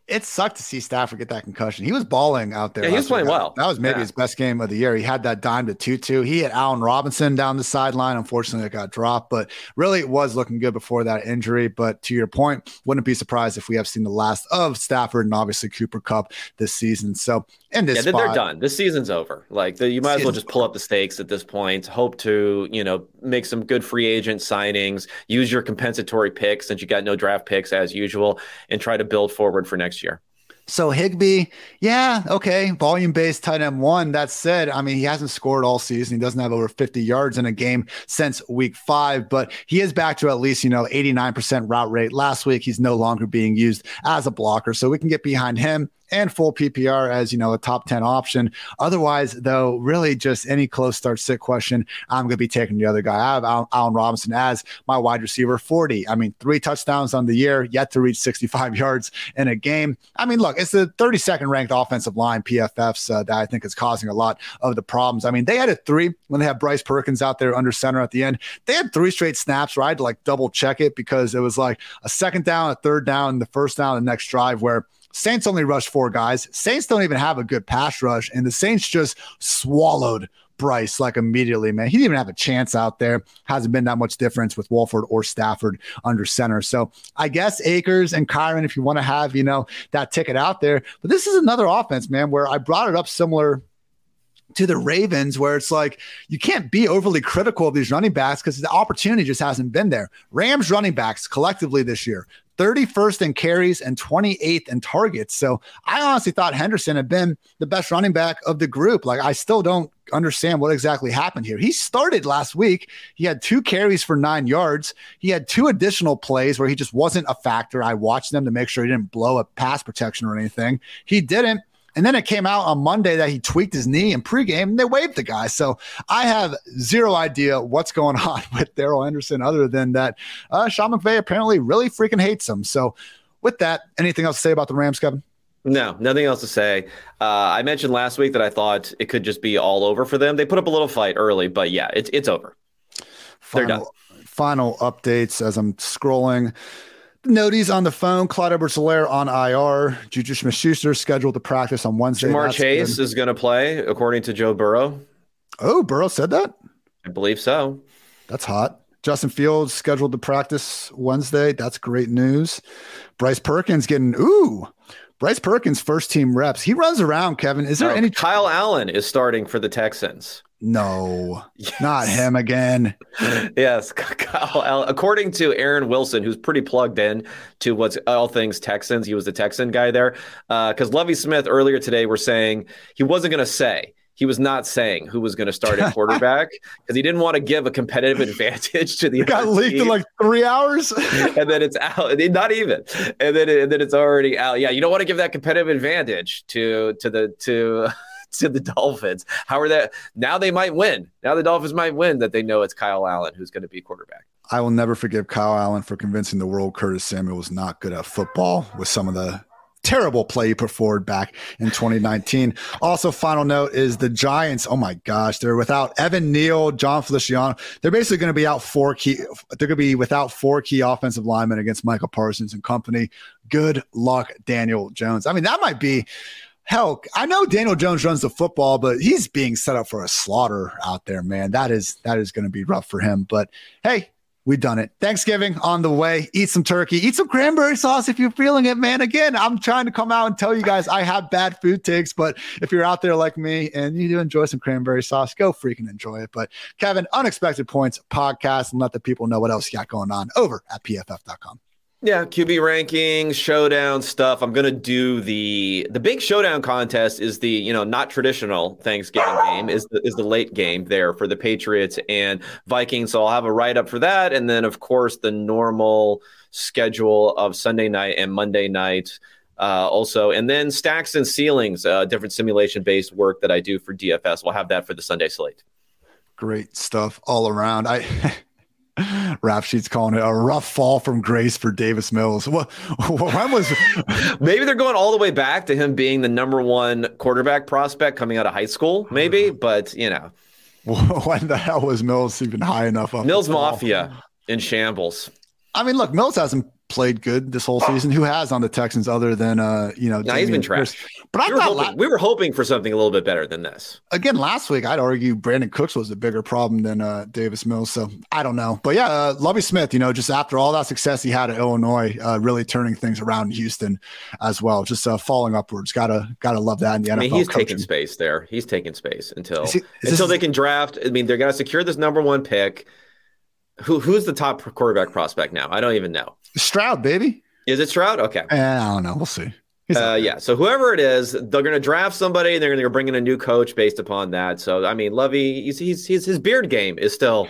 It sucked to see Stafford get that concussion. He was balling out there. Yeah, he was playing well. That was maybe his best game of the year. He had that dime to Tutu. He had Allen Robinson down the sideline. Unfortunately, it got dropped, but really it was looking good before that injury. But to your point, wouldn't be surprised if we have seen the last of Stafford and obviously Cooper Kupp this season. So in this spot, they're done. This season's over. Like you might as well just pull up the stakes at this point, hope to, make some good free agent signings, use your compensatory picks since you got no draft picks as usual, and try to build forward for next year. So Higbee, volume-based tight end one. That said, I mean, he hasn't scored all season. He doesn't have over 50 yards in a game since week 5, but he is back to at least, 89% route rate. Last week, he's no longer being used as a blocker, so we can get behind him and full PPR as, a top 10 option. Otherwise, though, really just any close start sit question, I'm going to be taking the other guy. I have Allen Robinson as my wide receiver 40. I mean, 3 touchdowns on the year, yet to reach 65 yards in a game. I mean, look, it's the 32nd ranked offensive line, PFFs, that I think is causing a lot of the problems. I mean, they had a 3 when they had Bryce Perkins out there under center at the end. They had 3 straight snaps where I had to double check it because it was like a second down, a third down, and the first down, the next drive where Saints only rushed 4 guys. Saints don't even have a good pass rush, and the Saints just swallowed Bryce immediately, man. He didn't even have a chance out there. Hasn't been that much difference with Wolford or Stafford under center. So I guess Akers and Kyron, if you want to have, that ticket out there. But this is another offense, man, where I brought it up similar to the Ravens, where it's like you can't be overly critical of these running backs because the opportunity just hasn't been there. Rams running backs collectively this year, 31st in carries and 28th in targets. So I honestly thought Henderson had been the best running back of the group. I still don't understand what exactly happened here. He started last week. He had 2 carries for 9 yards. He had 2 additional plays where he just wasn't a factor. I watched them to make sure he didn't blow a pass protection or anything. He didn't. And then it came out on Monday that he tweaked his knee in pregame, and they waived the guy. So I have zero idea what's going on with Darrell Henderson other than that Sean McVay apparently really freaking hates him. So with that, anything else to say about the Rams, Kevin? No, nothing else to say. I mentioned last week that I thought it could just be all over for them. They put up a little fight early, but yeah, it's over. They're done. Final updates as I'm scrolling. Noties on the phone, Clyde Edwards-Helaire on IR, Juju Smith-Schuster scheduled to practice on Wednesday. Jamar Chase is going to play, according to Joe Burrow. Oh, Burrow said that? I believe so. That's hot. Justin Fields scheduled to practice Wednesday. That's great news. Bryce Perkins getting, Bryce Perkins first team reps. He runs around, Kevin. Is there any? Kyle Allen is starting for the Texans. No, not him again. Yes, Kyle Allen. According to Aaron Wilson, who's pretty plugged in to what's all things Texans, he was the Texan guy there. Because Lovie Smith earlier today were saying he wasn't going to say. he was not saying who was going to start at quarterback because he didn't want to give a competitive advantage to the other team. Got leaked in like 3 hours. And then it's out. Not even. And then it's already out. Yeah, you don't want to give that competitive advantage to the Dolphins. How are that? Now they might win. Now the Dolphins might win that they know it's Kyle Allen who's going to be quarterback. I will never forgive Kyle Allen for convincing the world Curtis Samuel was not good at football with some of the terrible play he put forward back in 2019. Also, final note is the Giants. Oh my gosh, they're without Evan Neal, John Feliciano. They're basically going to be out without four key offensive linemen against Michael Parsons and company. Good luck, Daniel Jones. I mean, that might be hell. I know Daniel Jones runs the football, but he's being set up for a slaughter out there, man. That is going to be rough for him. But hey, we've done it. Thanksgiving on the way. Eat some turkey. Eat some cranberry sauce if you're feeling it, man. Again, I'm trying to come out and tell you guys I have bad food takes, but if you're out there like me and you do enjoy some cranberry sauce, go freaking enjoy it. But Kevin, Unexpected Points Podcast, and let the people know what else you got going on over at PFF.com. Yeah, QB rankings, showdown stuff. I'm gonna do the big showdown contest is the not traditional Thanksgiving game is the late game there for the Patriots and Vikings. So I'll have a write up for that, and then of course the normal schedule of Sunday night and Monday night. Also, and then stacks and ceilings, different simulation based work that I do for DFS. We'll have that for the Sunday slate. Great stuff all around. Rap sheet's calling it a rough fall from grace for Davis Mills. When was maybe they're going all the way back to him being the number one quarterback prospect coming out of high school, maybe, but when the hell was Mills even high enough up? Mills Mafia in shambles. I mean, look, Mills hasn't played good this whole season. Who has on the Texans other than he's been trash. But we were hoping for something a little bit better than this. Again, last week I'd argue Brandon Cooks was a bigger problem than Davis Mills. So I don't know, but yeah, Lovie Smith. Just after all that success he had at Illinois, really turning things around in Houston as well. Just falling upwards. Gotta love that in the NFL. I mean, he's taking space there. He's taking space until they can draft. I mean, they're gonna secure this number one pick. Who's the top quarterback prospect now? I don't even know. Stroud, baby. Is it Stroud? Okay. I don't know. We'll see. Yeah. So whoever it is, they're going to draft somebody and they're going to bring in a new coach based upon that. So, I mean, Lovey, his beard game is still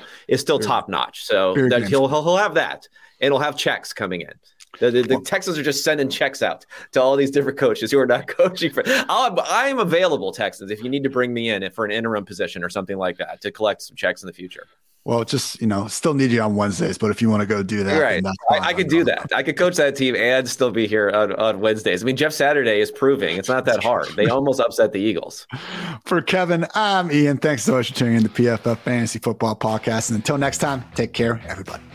top notch. So that he'll have that and he'll have checks coming in. The Texans are just sending checks out to all these different coaches who are not coaching. I'm available, Texans, if you need to bring me in for an interim position or something like that to collect some checks in the future. Well, just, still need you on Wednesdays, but if you want to go do that. Right. I could do that. I could coach that team and still be here on Wednesdays. I mean, Jeff Saturday is proving it's not that hard. They almost upset the Eagles. For Kevin, I'm Ian. Thanks so much for tuning in to PFF Fantasy Football Podcast. And until next time, take care, everybody.